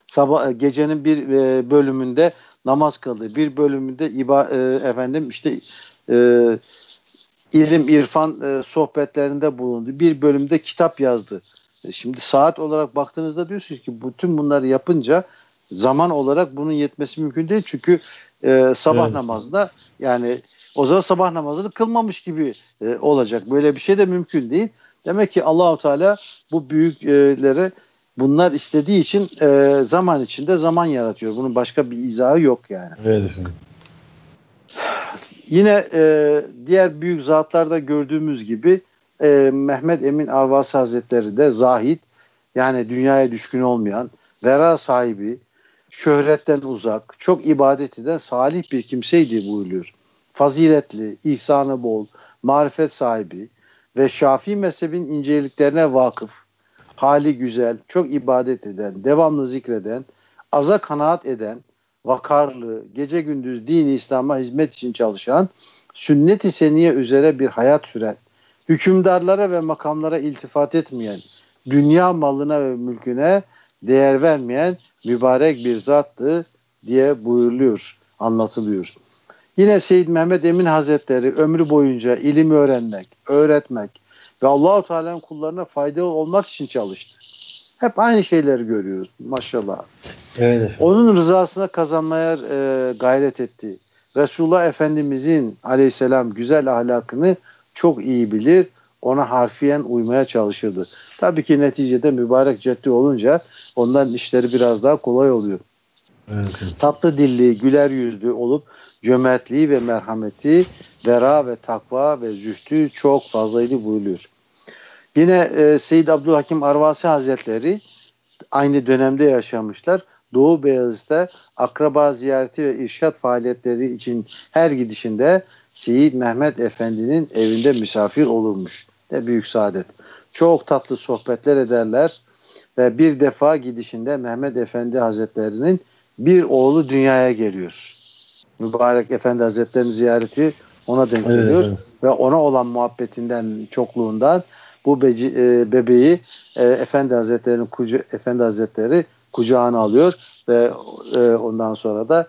sabah, gecenin bir e, bölümünde namaz kıldı, bir bölümünde iba, e, efendim işte e, ilim, irfan e, sohbetlerinde bulundu, bir bölümde kitap yazdı. E, şimdi saat olarak baktığınızda diyorsunuz ki bütün bunları yapınca zaman olarak bunun yetmesi mümkün değil. Çünkü e, sabah evet, namazında yani o zaman sabah namazını kılmamış gibi e, olacak. Böyle bir şey de mümkün değil. Demek ki Allah-u Teala bu büyüklere bunlar istediği için e, zaman içinde zaman yaratıyor. Bunun başka bir izahı yok yani. Evet. Yine e, diğer büyük zatlarda gördüğümüz gibi e, Mehmet Emin Arvasi Hazretleri de zahid, yani dünyaya düşkün olmayan, vera sahibi, şöhretten uzak, çok ibadet eden salih bir kimseydi buyuruyor. Faziletli, ihsanı bol, marifet sahibi ve Şafii mezhebin inceliklerine vakıf, hali güzel, çok ibadet eden, devamlı zikreden, aza kanaat eden, vakarlı, gece gündüz dini İslam'a hizmet için çalışan, sünnet-i seniye üzere bir hayat süren, hükümdarlara ve makamlara iltifat etmeyen, dünya malına ve mülküne değer vermeyen mübarek bir zattı diye buyuruluyor, anlatılıyor. Yine Seyyid Mehmet Emin Hazretleri ömrü boyunca ilim öğrenmek, öğretmek ve Allah-u Teala'nın kullarına faydalı olmak için çalıştı. Hep aynı şeyleri görüyoruz maşallah. Evet. Onun rızasına kazanmaya e, gayret etti. Resulullah Efendimizin aleyhisselam güzel ahlakını çok iyi bilir. Ona harfiyen uymaya çalışırdı. Tabii ki neticede mübarek ceddi olunca onların işleri biraz daha kolay oluyor. Evet. Tatlı dilli, güler yüzlü olup cömertliği ve merhameti, vera ve takva ve zühdü çok fazlaydı buyuruyor. Yine e, Seyyid Abdurrahim Arvasi Hazretleri aynı dönemde yaşamışlar. Doğu Beyazıt'ta akraba ziyareti ve irşat faaliyetleri için her gidişinde Seyyid Mehmet Efendi'nin evinde misafir olurmuş. Ne büyük saadet. Çok tatlı sohbetler ederler ve bir defa gidişinde Mehmet Efendi Hazretleri'nin bir oğlu dünyaya geliyor. Mübarek Efendi Hazretleri'nin ziyareti ona denk geliyor. Evet, evet. Ve ona olan muhabbetinden, çokluğundan bu beci, e, bebeği e, Efendi Hazretleri'nin kuca, Efendi Hazretleri kucağına alıyor ve e, ondan sonra da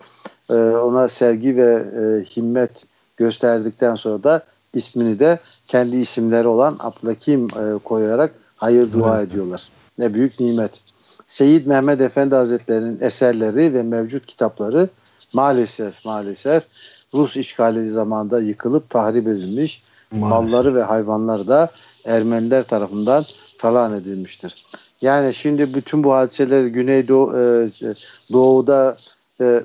e, ona sevgi ve e, himmet gösterdikten sonra da ismini de kendi isimleri olan Abdülhakim e, koyarak hayır dua evet, ediyorlar. Ne büyük nimet. Seyyid Mehmet Efendi Hazretleri'nin eserleri ve mevcut kitapları maalesef maalesef Rus işgali zamanında yıkılıp tahrip edilmiş, maalesef malları ve hayvanları da Ermeniler tarafından talan edilmiştir. Yani şimdi bütün bu hadiseler Güneydoğu, e, Doğu'da, e,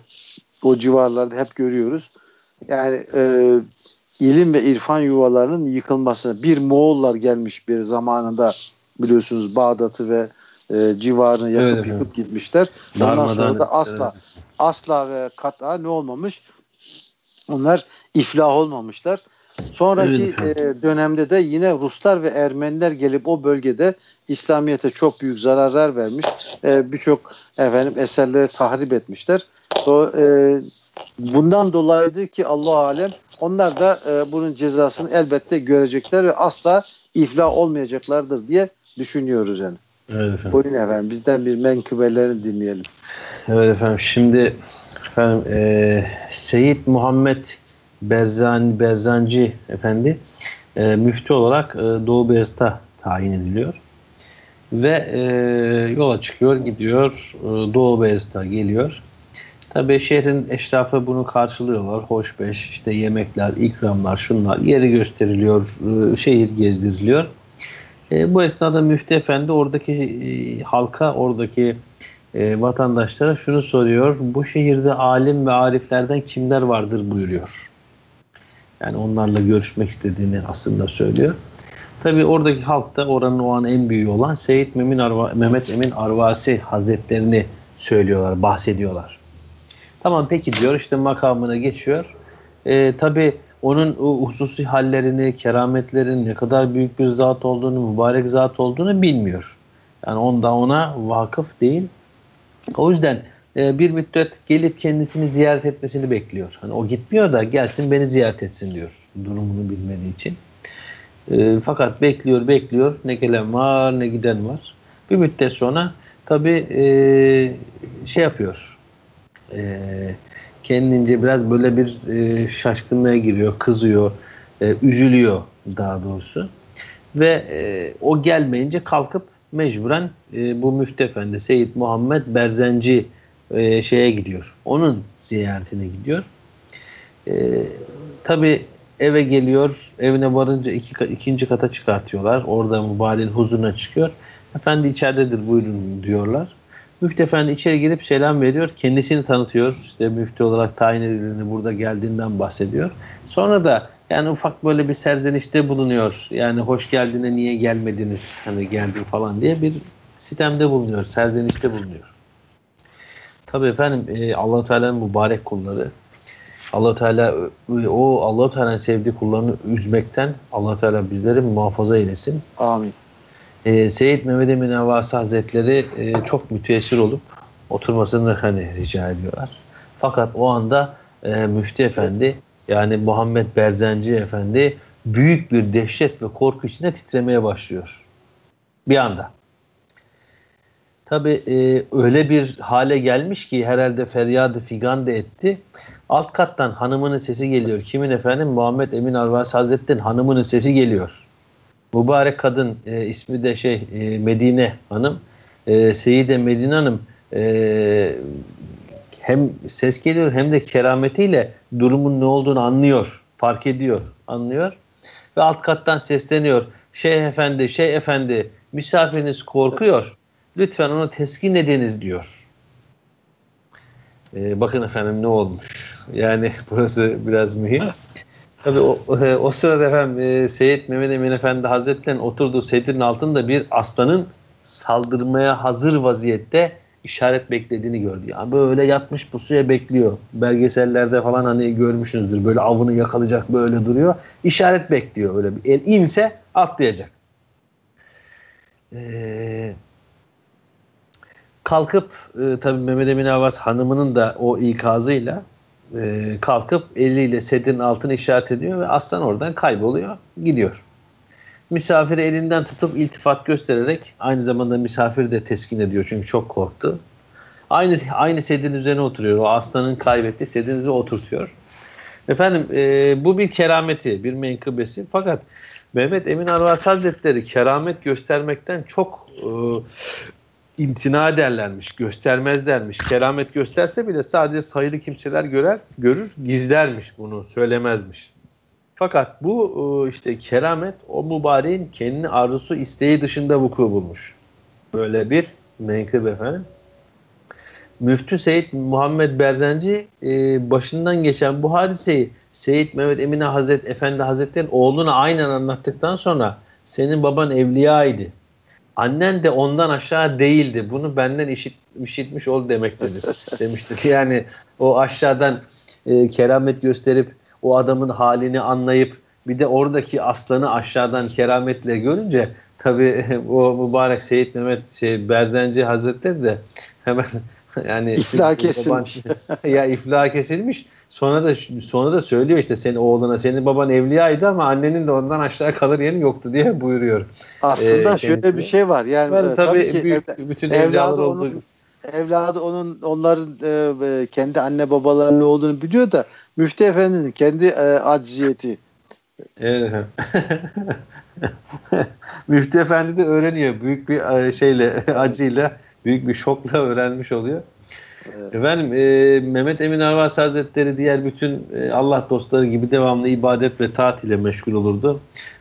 o civarlarda hep görüyoruz. Yani e, ilim ve irfan yuvalarının yıkılmasına, bir Moğollar gelmiş bir zamanında biliyorsunuz Bağdat'ı ve e, civarını yakıp evet, yıkıp evet. gitmişler. Darmadan, ondan sonra da asla evet. asla ve kata ne olmamış? Onlar iflah olmamışlar. Sonraki evet. e, dönemde de yine Ruslar ve Ermeniler gelip o bölgede İslamiyet'e çok büyük zararlar vermiş. E, Birçok efendim eserleri tahrip etmişler. Do, e, bundan dolayıdır ki Allah alem onlar da e, bunun cezasını elbette görecekler ve asla iflah olmayacaklardır diye düşünüyoruz yani. Evet efendim. Buyurun efendim, bizden bir menkıbelerini dinleyelim. Evet efendim, şimdi efendim e, Seyyid Muhammed Berzen, Berzenci efendi e, müftü olarak e, Doğu Beyazıt'a tayin ediliyor ve e, yola çıkıyor, gidiyor e, Doğu Beyazıt'a geliyor. Tabii şehrin eşrafı bunu karşılıyorlar. Hoşbeş, işte yemekler, ikramlar, şunlar yeri gösteriliyor, e, şehir gezdiriliyor. E, bu esnada müftü efendi oradaki e, halka, oradaki e, vatandaşlara şunu soruyor: bu şehirde alim ve ariflerden kimler vardır buyuruyor. Yani onlarla görüşmek istediğini aslında söylüyor. Tabii oradaki halk da oranın o an en büyüğü olan Seyyid Memin Arva- Mehmet Emin Arvasi Hazretlerini söylüyorlar, bahsediyorlar. Tamam peki diyor, işte makamına geçiyor. Ee, tabii onun hususi hallerini, kerametlerin ne kadar büyük bir zat olduğunu, mübarek zat olduğunu bilmiyor. Yani ondan ona vakıf değil. O yüzden e, bir müddet gelip kendisini ziyaret etmesini bekliyor. Hani o gitmiyor da gelsin beni ziyaret etsin diyor. Durumunu bilmediği için. E, fakat bekliyor bekliyor. Ne gelen var ne giden var. Bir müddet sonra tabii e, şey yapıyor. E, kendince biraz böyle bir e, şaşkınlığa giriyor, kızıyor, e, üzülüyor daha doğrusu ve e, o gelmeyince kalkıp mecburen e, bu müftü efendi Seyyid Muhammed Berzenci e, şeye gidiyor, onun ziyaretine gidiyor. E, tabi eve geliyor, evine varınca iki, ikinci kata çıkartıyorlar, orada mübareğin huzuruna çıkıyor. Efendi içeridedir buyurun diyorlar. Müftü efendi içeri girip selam veriyor. Kendisini tanıtıyor. İşte müftü olarak tayin edildiğini, burada geldiğinden bahsediyor. Sonra da yani ufak böyle bir serzenişte bulunuyor. Yani hoş geldiğine niye gelmediniz? Hani geldim falan diye bir sitemde bulunuyor. Serzenişte bulunuyor. Tabii efendim e, Allah-u Teala'nın mübarek kulları. Allah-u Teala o Allah-u Teala'nın sevdiği kullarını üzmekten Allah-u Teala bizleri muhafaza eylesin. Amin. Ee, Seyyid Mehmet Emin Arvasi Hazretleri e, çok müteessir olup oturmasını hani rica ediyorlar. Fakat o anda e, Müftü Efendi yani Muhammed Berzenci Efendi büyük bir dehşet ve korku içinde titremeye başlıyor. Bir anda. Tabi e, öyle bir hale gelmiş ki herhalde feryadı figan da etti. Alt kattan hanımının sesi geliyor. Kimin efendim? Muhammed Emin Arvasi Hazretleri'nin hanımının sesi geliyor. Mübarek kadın e, ismi de şey e, Medine Hanım, e, Seyyide Medine Hanım e, hem ses geliyor hem de kerametiyle durumun ne olduğunu anlıyor, fark ediyor, anlıyor ve alt kattan sesleniyor. Şeyh efendi, şeyh efendi, misafiriniz korkuyor, lütfen ona teskin ediniz diyor. E, bakın efendim ne olmuş, yani burası biraz mühim. Tabii o, o sırada efendim e, Seyyid Mehmet Emin Efendi Hazretleri'nin oturduğu sedirin altında bir aslanın saldırmaya hazır vaziyette işaret beklediğini gördü. Yani böyle yatmış pusuya bekliyor. Belgesellerde falan hani görmüşsünüzdür. Böyle avını yakalayacak, böyle duruyor. İşaret bekliyor. Öyle bir el inse atlayacak. Eee kalkıp e, tabii Mehmet Emin Arvasi hanımının da o ikazıyla Ee, kalkıp eliyle sedirin altını işaret ediyor ve aslan oradan kayboluyor, gidiyor. Misafiri elinden tutup iltifat göstererek, aynı zamanda misafiri de teskin ediyor çünkü çok korktu. Aynı aynı sedirin üzerine oturuyor. O aslanın kaybettiği sedirin üzerine oturtuyor. Efendim e, bu bir kerameti, bir menkıbesi. Fakat Mehmet Emin Arvasi Hazretleri keramet göstermekten çok e, İmtina ederlermiş, göstermezlermiş. Keramet gösterse bile sadece sayılı kimseler görer, görür, gizlermiş bunu, söylemezmiş. Fakat bu işte keramet o mübareğin kendi arzusu, isteği dışında vuku bulmuş. Böyle bir menkıbe efendim. Müftü Seyyid Muhammed Berzenci başından geçen bu hadiseyi Seyyid Mehmet Emin Hazret Efendi Hazretleri'nin oğluna aynen anlattıktan sonra senin baban evliya idi. Annen de ondan aşağı değildi. Bunu benden işit, işitmiş ol demektedir. Demiştir. Yani o aşağıdan e, keramet gösterip o adamın halini anlayıp bir de oradaki aslanı aşağıdan kerametle görünce tabii o mübarek Seyyid Mehmet şey, Berzenci Hazretleri de hemen yani iflah kesilmiş. Ya iflah kesilmiş. Sonra da sonra da söylüyor işte senin oğluna, senin baban evliyaydı ama annenin de ondan aşağı kalır yerim yoktu diye buyuruyor. Aslında ee, şöyle bir şey var. Yani ben, tabii, tabii büyük, ev, bütün evladı onun olduğu... evladı onun onların e, kendi anne babalarının olduğunu biliyor da Müftü Efendi'nin kendi e, acziyeti. Evet. Müftü Efendi de öğreniyor büyük bir şeyle, acıyla, büyük bir şokla öğrenmiş oluyor. Evet. Efendim e, Mehmet Emin Arvasi Hazretleri diğer bütün e, Allah dostları gibi devamlı ibadet ve taat ile meşgul olurdu.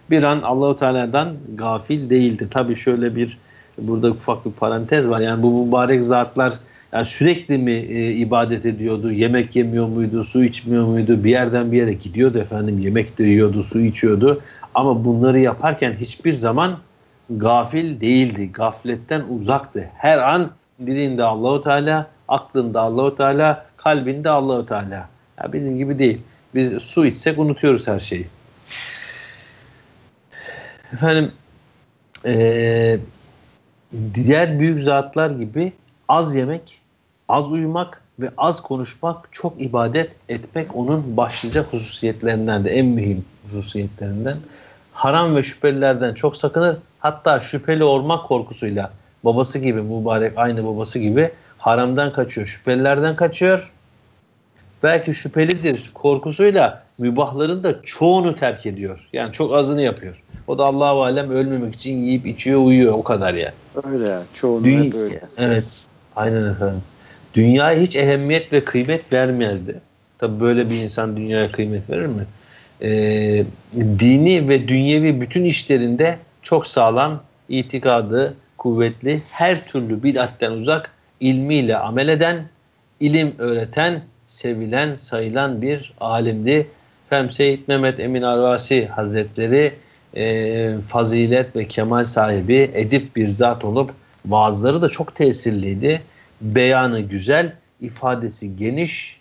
Bir an Allahu Teala'dan gafil değildi. Tabii şöyle bir burada ufak bir parantez var. Yani bu mübarek zatlar yani sürekli mi e, ibadet ediyordu? Yemek yemiyor muydu? Su içmiyor muydu? Bir yerden bir yere gidiyordu efendim. Yemek de yiyordu, su içiyordu. Ama bunları yaparken hiçbir zaman gafil değildi. Gafletten uzaktı. Her an dilinde Allahu Teala, aklında Allahu Teala, kalbinde Allahu Teala. Ya bizim gibi değil. Biz su içsek unutuyoruz her şeyi. Efendim e, diğer büyük zatlar gibi az yemek, az uyumak ve az konuşmak, çok ibadet etmek onun başlıca hususiyetlerinden de en mühim hususiyetlerinden. Haram ve şüphelilerden çok sakınır. Hatta şüpheli olmak korkusuyla babası gibi mübarek aynı babası gibi haramdan kaçıyor, şüphelilerden kaçıyor. Belki şüphelidir korkusuyla mübahların da çoğunu terk ediyor. Yani çok azını yapıyor. O da Allahu alem ölmemek için yiyip içiyor, uyuyor o kadar yani. Öyle, çoğunu Dünya, hep öyle. Evet. Aynen efendim. Dünyaya hiç ehemmiyet ve kıymet vermezdi. Tabii böyle bir insan dünyaya kıymet verir mi? Ee, dini ve dünyevi bütün işlerinde çok sağlam, itikadı kuvvetli, her türlü bid'atten uzak, ilmiyle amel eden, ilim öğreten, sevilen, sayılan bir alimdi. Efendim Seyyid Mehmet Emin Arvasi Hazretleri e, fazilet ve kemal sahibi, edip bir zat olup vaazları da çok tesirliydi. Beyanı güzel, ifadesi geniş,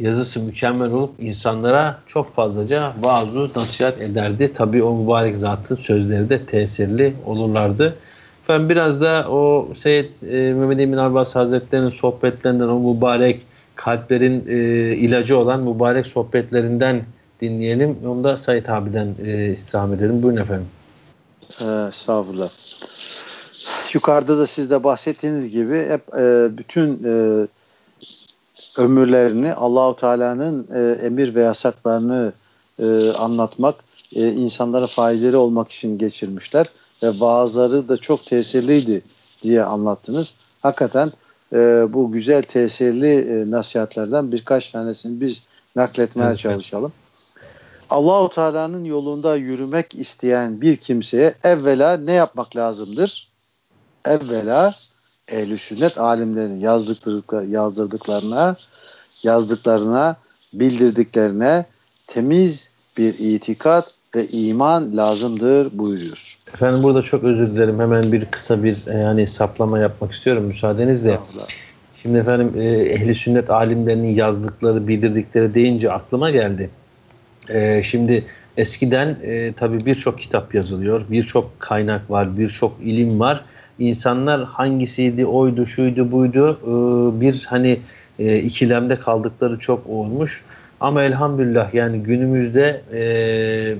yazısı mükemmel olup insanlara çok fazlaca vaazı nasihat ederdi. Tabii o mübarek zatın sözleri de tesirli olurlardı. Ben biraz da o Seyyid e, Mehmet Emin Arvasi Hazretleri'nin sohbetlerinden, o mübarek kalplerin e, ilacı olan mübarek sohbetlerinden dinleyelim. Onu da Said abiden e, istirham edelim. Buyurun efendim. Ee, estağfurullah. Yukarıda da siz de bahsettiğiniz gibi hep e, bütün e, ömürlerini Allahu Teala'nın e, emir ve yasaklarını e, anlatmak, e, insanlara faydalı olmak için geçirmişler. Ve vaazları da çok tesirliydi diye anlattınız. Hakikaten e, bu güzel tesirli e, nasihatlerden birkaç tanesini biz nakletmeye çalışalım. Allah-u Teala'nın yolunda yürümek isteyen bir kimseye evvela ne yapmak lazımdır? Evvela ehl-i sünnet alimlerinin yazdırdıklarına, yazdıklarına, bildirdiklerine temiz bir itikat ve iman lazımdır buyuruyor. Efendim burada çok özür dilerim. Hemen bir kısa bir yani saplama yapmak istiyorum müsaadenizle. Allah. Şimdi efendim ehli sünnet alimlerinin yazdıkları, bildirdikleri deyince aklıma geldi. Ee, şimdi eskiden e, tabii birçok kitap yazılıyor. Birçok kaynak var, birçok ilim var. İnsanlar hangisiydi, oydu, şuydu, buydu ee, bir hani e, ikilemde kaldıkları çok olmuş. Ama elhamdülillah yani günümüzde eee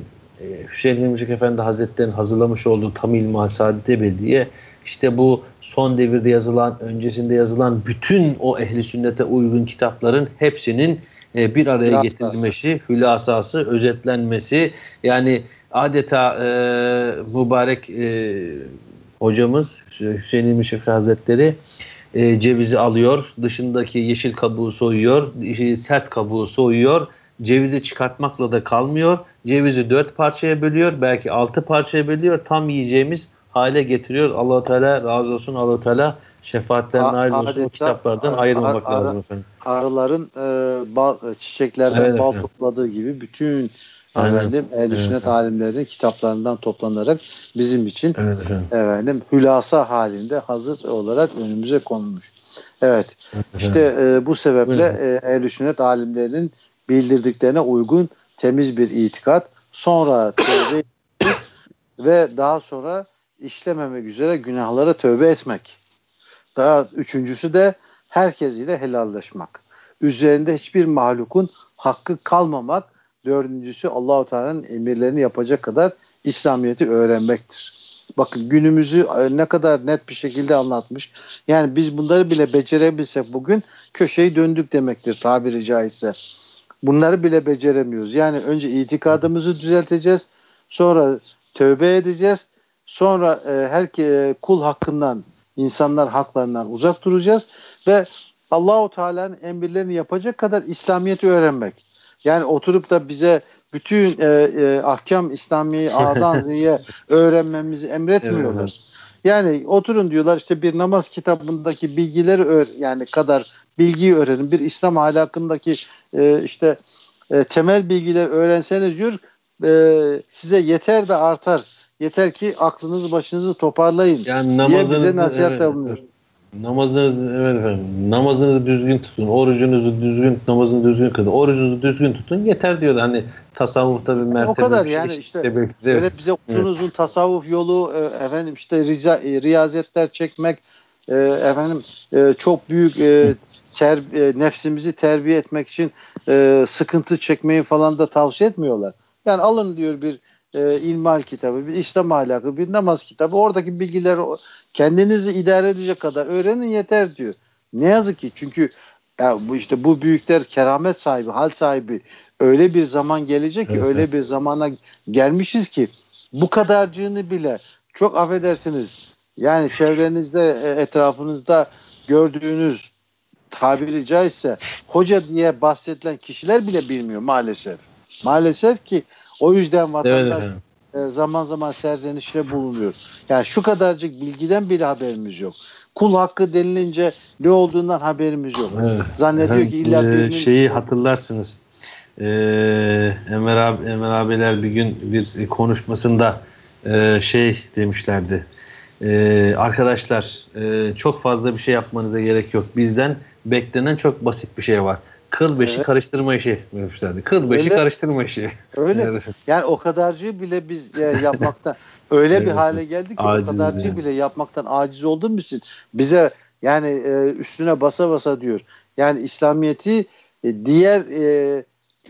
Hüseyin Mimcik Efendi Hazretleri'nin hazırlamış olduğu Tamil Masadet Ebediye, işte bu son devirde yazılan, öncesinde yazılan bütün o ehli sünnete uygun kitapların hepsinin e, bir araya hülasası. getirilmesi, hülasası, özetlenmesi. Yani adeta e, mübarek e, hocamız Hüseyin Mimcik Efendi Hazretleri e, cevizi alıyor, dışındaki yeşil kabuğu soyuyor, sert kabuğu soyuyor. Cevizi çıkartmakla da kalmıyor. Cevizi dört parçaya bölüyor. Belki altı parçaya bölüyor. Tam yiyeceğimiz hale getiriyor. Allah-u Teala razı olsun. Allah-u Teala şefaatlerden ayrılması o kitaplardan ar, ayrılmak ar, lazım efendim. Arıların e, bal, çiçeklerden evet, bal efendim. topladığı gibi bütün efendim ehl-i evet, sünnet alimlerinin kitaplarından toplanarak bizim için evet, efendim hülasa halinde hazır olarak önümüze konulmuş. Evet. evet işte e, bu sebeple e, ehl-i sünnet alimlerinin bildirdiklerine uygun temiz bir itikat, sonra tövbe ve daha sonra işlememek üzere günahlara tövbe etmek. Daha üçüncüsü de herkesiyle helalleşmek. Üzerinde hiçbir mahlukun hakkı kalmamak. Dördüncüsü Allah-u Teala'nın emirlerini yapacak kadar İslamiyet'i öğrenmektir. Bakın günümüzü ne kadar net bir şekilde anlatmış. Yani biz bunları bile becerebilsek bugün köşeyi döndük demektir tabiri caizse. Bunları bile beceremiyoruz. Yani önce itikadımızı düzelteceğiz. Sonra tövbe edeceğiz. Sonra e, her e, kul hakkından, insanlar haklarından uzak duracağız ve Allahu Teala'nın emirlerini yapacak kadar İslamiyet'i öğrenmek. Yani oturup da bize bütün e, e, ahkam İslamiye'yi A'dan Z'ye öğrenmemizi emretmiyorlar. Evet. Yani oturun diyorlar işte bir namaz kitabındaki bilgileri öğren, yani kadar bilgiyi öğrenin. Bir İslam ahlakındaki e, işte e, temel bilgileri öğrenseniz diyor e, size yeter de artar. Yeter ki aklınızı başınızı toparlayın yani diye bize nasihatte evet, bulunuyor. Namazınızı, evet efendim, namazınızı düzgün tutun, orucunuzu düzgün, namazınızı düzgün kılın, orucunuzu düzgün tutun yeter diyordu. Hani tasavvufta bir mertebe. O kadar şey, yani işte, işte belki de, öyle bize uzun evet. uzun tasavvuf yolu, efendim işte rica, riyazetler çekmek, efendim çok büyük ter, nefsimizi terbiye etmek için sıkıntı çekmeyi falan da tavsiye etmiyorlar. Yani alın diyor bir E, ilmal kitabı, bir İslam ahlakı, bir namaz kitabı. Oradaki bilgileri kendinizi idare edecek kadar öğrenin yeter diyor. Ne yazık ki çünkü ya bu işte bu büyükler keramet sahibi, hal sahibi öyle bir zaman gelecek ki, evet. öyle bir zamana gelmişiz ki bu kadarcığını bile çok affedersiniz. Yani çevrenizde, etrafınızda gördüğünüz tabiri caizse hoca diye bahsedilen kişiler bile bilmiyor maalesef. Maalesef ki o yüzden vatandaş evet, evet. zaman zaman serzenişle bulunuyor. Yani şu kadarcık bilgiden bile haberimiz yok. Kul hakkı denilince ne olduğundan haberimiz yok. Evet. Zannediyor ben, ki illa e, birinin... Şeyi hatırlarsınız. Ee, Ömer abi, Ömer abiler bir gün bir konuşmasında e, şey demişlerdi. E, arkadaşlar e, çok fazla bir şey yapmanıza gerek yok. Bizden beklenen çok basit bir şey var. Kıl beşi evet. karıştırma işi. Kıl beşi öyle, karıştırma işi. Öyle. Yani o kadarcığı bile biz yapmaktan öyle evet. bir hale geldik ki aciz o kadarcığı yani. bile yapmaktan aciz olduğumuz için bize yani üstüne basa basa diyor. Yani İslamiyet'i diğer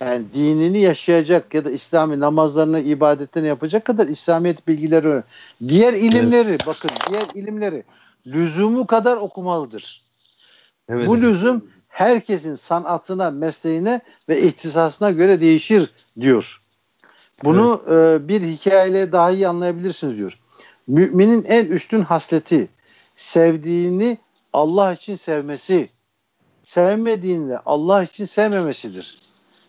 yani dinini yaşayacak ya da İslami namazlarını, ibadetlerini yapacak kadar İslamiyet bilgileri öğren. Diğer ilimleri evet. bakın diğer ilimleri lüzumu kadar okumalıdır. Evet. Bu lüzum herkesin sanatına, mesleğine ve ihtisasına göre değişir diyor. Bunu evet. e, bir hikayeyle daha iyi anlayabilirsiniz diyor. Müminin en üstün hasleti, sevdiğini Allah için sevmesi, sevmediğini de Allah için sevmemesidir.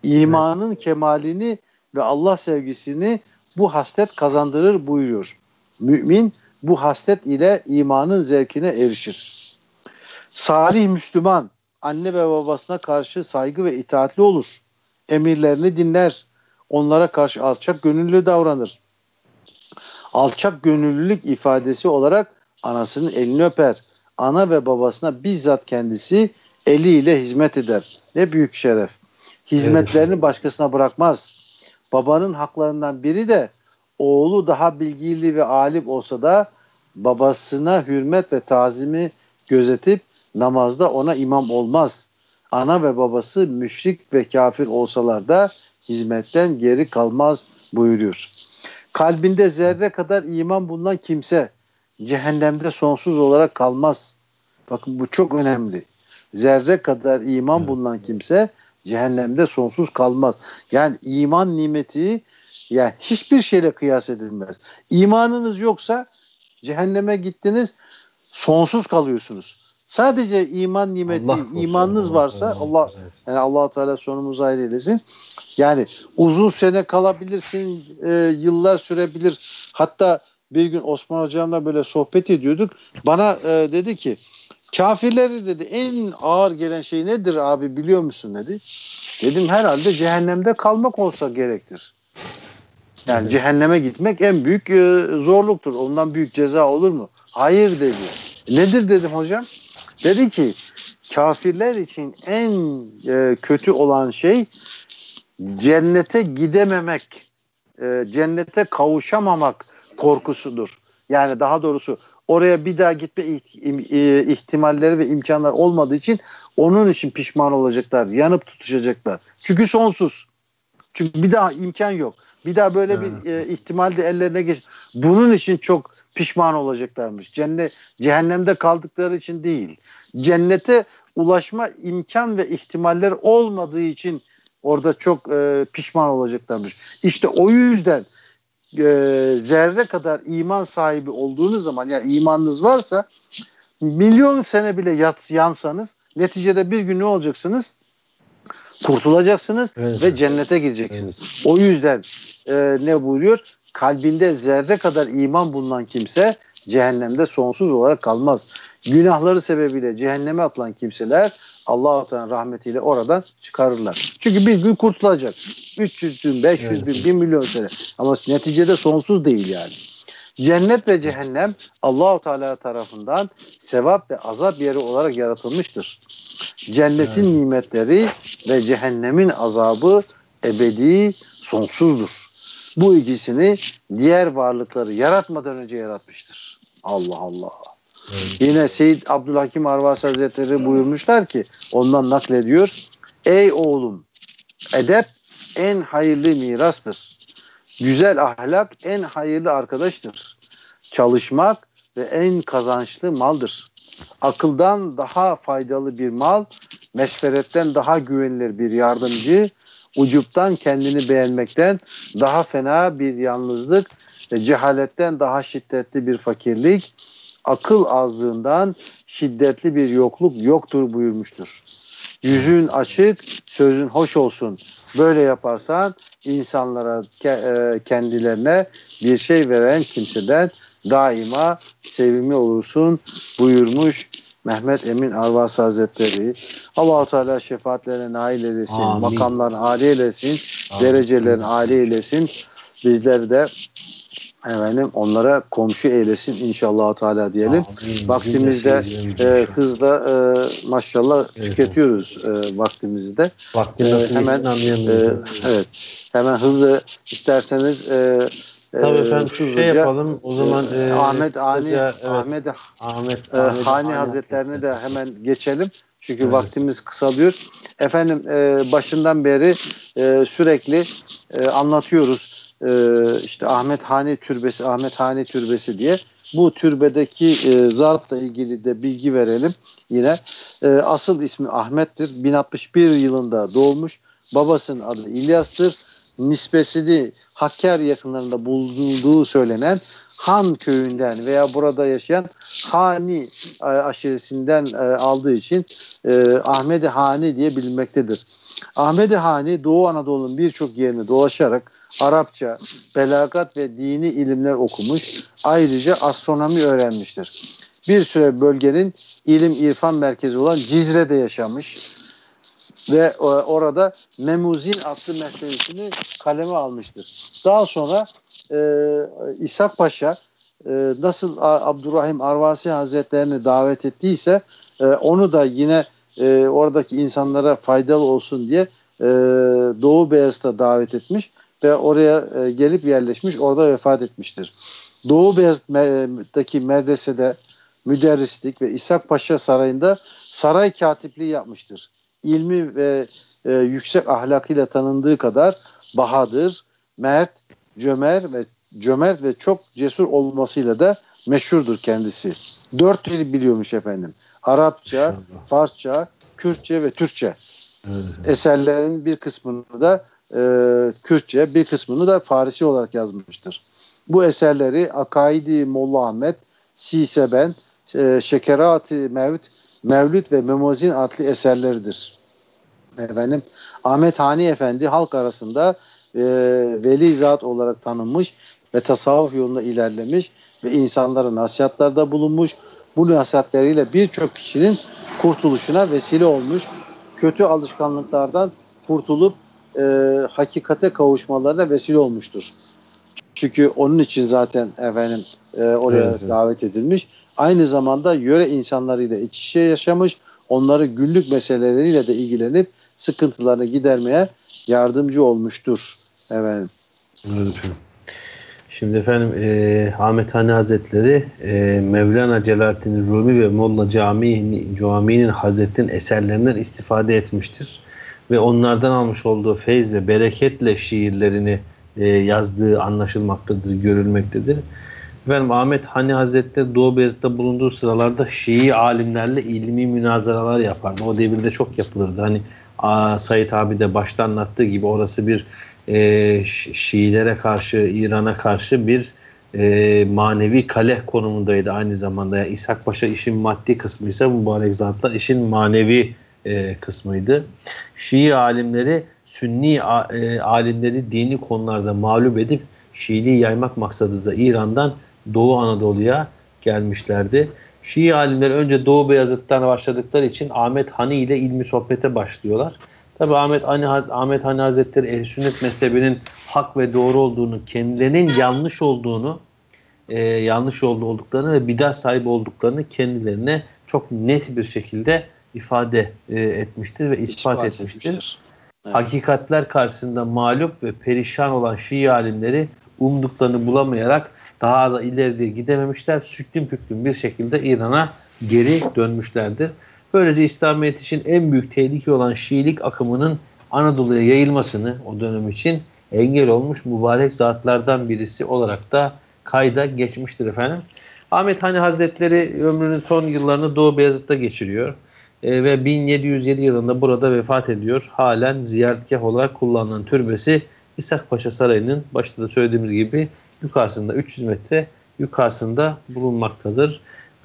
İmanın evet. kemalini ve Allah sevgisini bu haslet kazandırır buyuruyor. Mümin bu haslet ile imanın zevkine erişir. Salih Müslüman, anne ve babasına karşı saygı ve itaatli olur. Emirlerini dinler. Onlara karşı alçak gönüllü davranır. Alçak gönüllülük ifadesi olarak anasının elini öper. Ana ve babasına bizzat kendisi eliyle hizmet eder. Ne büyük şeref. Hizmetlerini başkasına bırakmaz. Babanın haklarından biri de oğlu daha bilgili ve alim olsa da babasına hürmet ve tazimi gözetip namazda ona imam olmaz. Ana ve babası müşrik ve kafir olsalar da hizmetten geri kalmaz buyuruyor. Kalbinde zerre kadar iman bulunan kimse cehennemde sonsuz olarak kalmaz. Bakın bu çok önemli. Zerre kadar iman bulunan kimse cehennemde sonsuz kalmaz. Yani iman nimeti yani hiçbir şeyle kıyas edilmez. İmanınız yoksa cehenneme gittiniz, sonsuz kalıyorsunuz. Sadece iman nimeti, Allah imanınız olsun. varsa Allah yani Allah Teala sonumuzu hayır eylesin. Yani uzun sene kalabilirsin, e, yıllar sürebilir. Hatta bir gün Osman hocamla böyle sohbet ediyorduk. Bana e, dedi ki Kafirleri dedi en ağır gelen şey nedir abi biliyor musun dedi. Dedim herhalde cehennemde kalmak olsa gerektir. Yani evet. Cehenneme gitmek en büyük e, zorluktur. Ondan büyük ceza olur mu? Hayır dedi. Nedir dedim hocam? Dedi ki kafirler için en e, kötü olan şey cennete gidememek, e, cennete kavuşamamak korkusudur. Yani daha doğrusu oraya bir daha gitme ihtimalleri ve imkanlar olmadığı için onun için pişman olacaklar, yanıp tutuşacaklar. Çünkü sonsuz. Çünkü bir daha imkan yok. Bir daha böyle evet. bir e, ihtimal de ellerine geç. Bunun için çok pişman olacaklarmış. Cennet, cehennemde kaldıkları için değil. Cennete ulaşma imkan ve ihtimaller olmadığı için orada çok e, pişman olacaklarmış. İşte o yüzden e, zerre kadar iman sahibi olduğunuz zaman, yani imanınız varsa milyon sene bile yat, yansanız neticede bir gün ne olacaksınız? Kurtulacaksınız evet. ve cennete gireceksiniz. Evet. O yüzden e, ne buyuruyor? Kalbinde zerre kadar iman bulunan kimse cehennemde sonsuz olarak kalmaz. Günahları sebebiyle cehenneme atılan kimseler Allah-u Teala'nın rahmetiyle oradan çıkarırlar. Çünkü bir gün kurtulacak. üç yüz bin, beş yüz evet. bin, bir milyon sene. Ama neticede sonsuz değil yani. Cennet ve cehennem Allah-u Teala tarafından sevap ve azap yeri olarak yaratılmıştır. Cennetin evet. nimetleri ve cehennemin azabı ebedi, sonsuzdur. Bu ikisini diğer varlıkları yaratmadan önce yaratmıştır. Allah Allah. Evet. Yine Seyyid Abdülhakim Arvasi Hazretleri evet. buyurmuşlar ki, ondan naklediyor. Ey oğlum, edep en hayırlı mirastır. Güzel ahlak en hayırlı arkadaştır. Çalışmak ve en kazançlı maldır. Akıldan daha faydalı bir mal, meşveretten daha güvenilir bir yardımcı, ucuptan kendini beğenmekten daha fena bir yalnızlık ve cehaletten daha şiddetli bir fakirlik, akıl azlığından şiddetli bir yokluk yoktur buyurmuştur. Yüzün açık, sözün hoş olsun. Böyle yaparsan insanlara, kendilerine bir şey veren kimseden daima sevimli olursun buyurmuş Mehmet Emin Arvasi Hazretleri. Allah-u Teala şefaatlerine nail eylesin, makamlarına âli eylesin, derecelerini âli eylesin. Bizleri de efendim onlara komşu eylesin inşallah Teala diyelim. Amin. Vaktimizde e, hızla e, maşallah evet. tüketiyoruz e, vaktimizi de. Vaktimiz e, hemen e, evet. Hemen hızlı isterseniz e, tabii efendim şu şey yapalım o zaman e, Ahmet Ani evet, Ahmet Ahmet e, Hani, Hani Hazretlerine de hemen geçelim. Çünkü evet. vaktimiz kısalıyor. Efendim e, başından beri e, sürekli e, anlatıyoruz. Ee, işte Ahmed Hani Türbesi, Ahmed Hani Türbesi diye bu türbedeki e, zatla ilgili de bilgi verelim yine. E, asıl ismi Ahmet'tir. bin altmış bir yılında doğmuş. Babasının adı İlyas'tır. Nisbesini Hakkari yakınlarında bulunduğu söylenen Han köyünden veya burada yaşayan Hani aşiretinden aldığı için Ahmed-i Hani diye bilinmektedir. Ahmed-i Hani Doğu Anadolu'nun birçok yerini dolaşarak Arapça, belagat ve dini ilimler okumuş, ayrıca astronomi öğrenmiştir. Bir süre bölgenin ilim irfan merkezi olan Cizre'de yaşamış ve orada Memuzin adlı meselesini kaleme almıştır. Daha sonra e, İshak Paşa e, nasıl Abdurrahim Arvasi Hazretlerini davet ettiyse e, onu da yine e, oradaki insanlara faydalı olsun diye e, Doğu Beyazıt'a davet etmiş ve oraya e, gelip yerleşmiş, orada vefat etmiştir. Doğu Beyazıt'taki medresede müderrislik ve İshak Paşa Sarayı'nda saray katipliği yapmıştır. İlmi ve e, yüksek ahlakıyla tanındığı kadar bahadır, mert, cömert ve cömert ve çok cesur olmasıyla da meşhurdur kendisi. Dört dil biliyormuş efendim. Arapça, Farsça, Kürtçe ve Türkçe. Evet. Eserlerin bir kısmını da e, Kürtçe, bir kısmını da Farisi olarak yazmıştır. Bu eserleri Akaidi Molla Ahmet, Siseben, e, Şekerat-ı Mevt, Mevlüt ve Memuzin adlı eserleridir. Efendim, Ahmed Hani Efendi halk arasında e, veli zat olarak tanınmış ve tasavvuf yolunda ilerlemiş ve insanlara nasihatlerde bulunmuş. bu nasihatleriyle birçok kişinin kurtuluşuna vesile olmuş, kötü alışkanlıklardan kurtulup e, hakikate kavuşmalarına vesile olmuştur. Çünkü onun için zaten efendim e, oraya evet, davet edilmiş. Aynı zamanda yöre insanlarıyla iç içe yaşamış, onları günlük meseleleriyle de ilgilenip sıkıntılarını gidermeye yardımcı olmuştur. Efendim. Evet. Şimdi efendim e, Ahmed-i Hani Hazretleri e, Mevlana Celaleddin Rumi ve Molla Camii'nin Camii'nin Hazretleri'nin eserlerinden istifade etmiştir. Ve onlardan almış olduğu feyz ve bereketle şiirlerini e, yazdığı anlaşılmaktadır, görülmektedir. Efendim Ahmed-i Hani Hazretleri Doğu Beyazıt'ta bulunduğu sıralarda Şii alimlerle ilmi münazaralar yapardı. O devirde çok yapılırdı. Hani a, Said abi de başta anlattığı gibi orası bir Ee, Şiilere karşı, İran'a karşı bir e, manevi kale konumundaydı aynı zamanda. Yani İshak Paşa işin maddi kısmıysa mübarek zatlar işin manevi e, kısmıydı. Şii alimleri, Sünni a, e, alimleri dini konularda mağlup edip Şiiliği yaymak maksadıyla İran'dan Doğu Anadolu'ya gelmişlerdi. Şii alimler önce Doğu Beyazıt'tan başladıkları için Ahmed Hani ile ilmi sohbete başlıyorlar. Tabi Ahmed Hani, Ahmed Hani Hazretleri Ehl-i Sünnet mezhebinin hak ve doğru olduğunu, kendilerinin yanlış olduğunu, e, yanlış yolda olduklarını ve bidat sahibi olduklarını kendilerine çok net bir şekilde ifade e, etmiştir ve ispat, ispat etmiştir. etmiştir. Evet. Hakikatler karşısında mağlup ve perişan olan Şii alimleri umduklarını bulamayarak daha da ileriye gidememişler. Süklüm püklüm bir şekilde İran'a geri dönmüşlerdir. Böylece İslamiyet için en büyük tehlike olan Şiilik akımının Anadolu'ya yayılmasını o dönem için engel olmuş mübarek zatlardan birisi olarak da kayda geçmiştir efendim. Ahmed Hani Hazretleri ömrünün son yıllarını Doğu Beyazıt'ta geçiriyor e, ve bin yedi yüz yedi yılında burada vefat ediyor. Halen ziyaretgah olarak kullanılan türbesi İshak Paşa Sarayı'nın başta da söylediğimiz gibi yukarısında üç yüz metre yukarısında bulunmaktadır.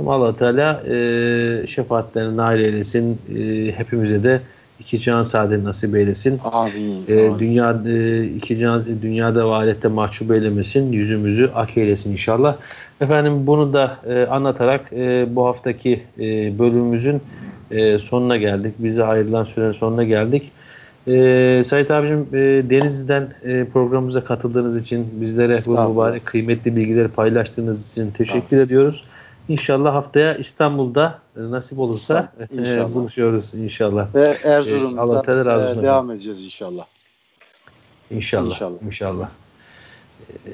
Allah-u Teala e, şefaatlerine nail eylesin. E, hepimize de iki can saadeti nasip eylesin. Amin. E, amin. Dünya, e, iki can, dünyada ve ahirette mahcup eylemesin. Yüzümüzü ak eylesin inşallah. Efendim bunu da e, anlatarak e, bu haftaki e, bölümümüzün e, sonuna geldik. Bize ayrılan sürenin sonuna geldik. E, Sait abicim e, Denizli'den e, programımıza katıldığınız için, bizlere bu mübarek kıymetli bilgileri paylaştığınız için teşekkür ediyoruz. İnşallah haftaya İstanbul'da nasip olursa inşallah. E, buluşuyoruz inşallah. Ve Erzurum'da e, devam edeceğiz inşallah. İnşallah. İnşallah. inşallah.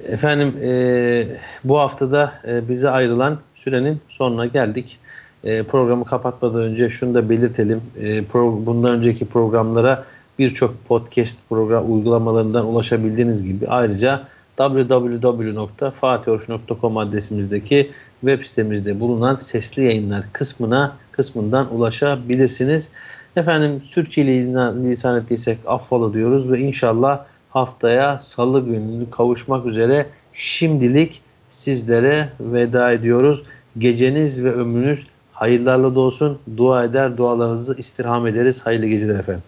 Efendim e, bu haftada e, bize ayrılan sürenin sonuna geldik. E, programı kapatmadan önce şunu da belirtelim. E, pro, bundan önceki programlara birçok podcast program uygulamalarından ulaşabildiğiniz gibi ayrıca w w w nokta fatih oruç nokta com adresimizdeki web sitemizde bulunan sesli yayınlar kısmına kısmından ulaşabilirsiniz. Efendim sürçülisan ettiysek affola diyoruz ve inşallah haftaya salı günü kavuşmak üzere şimdilik sizlere veda ediyoruz. Geceniz ve ömrünüz hayırlarla dolsun. Dua eder, dualarınızı istirham ederiz. Hayırlı geceler efendim.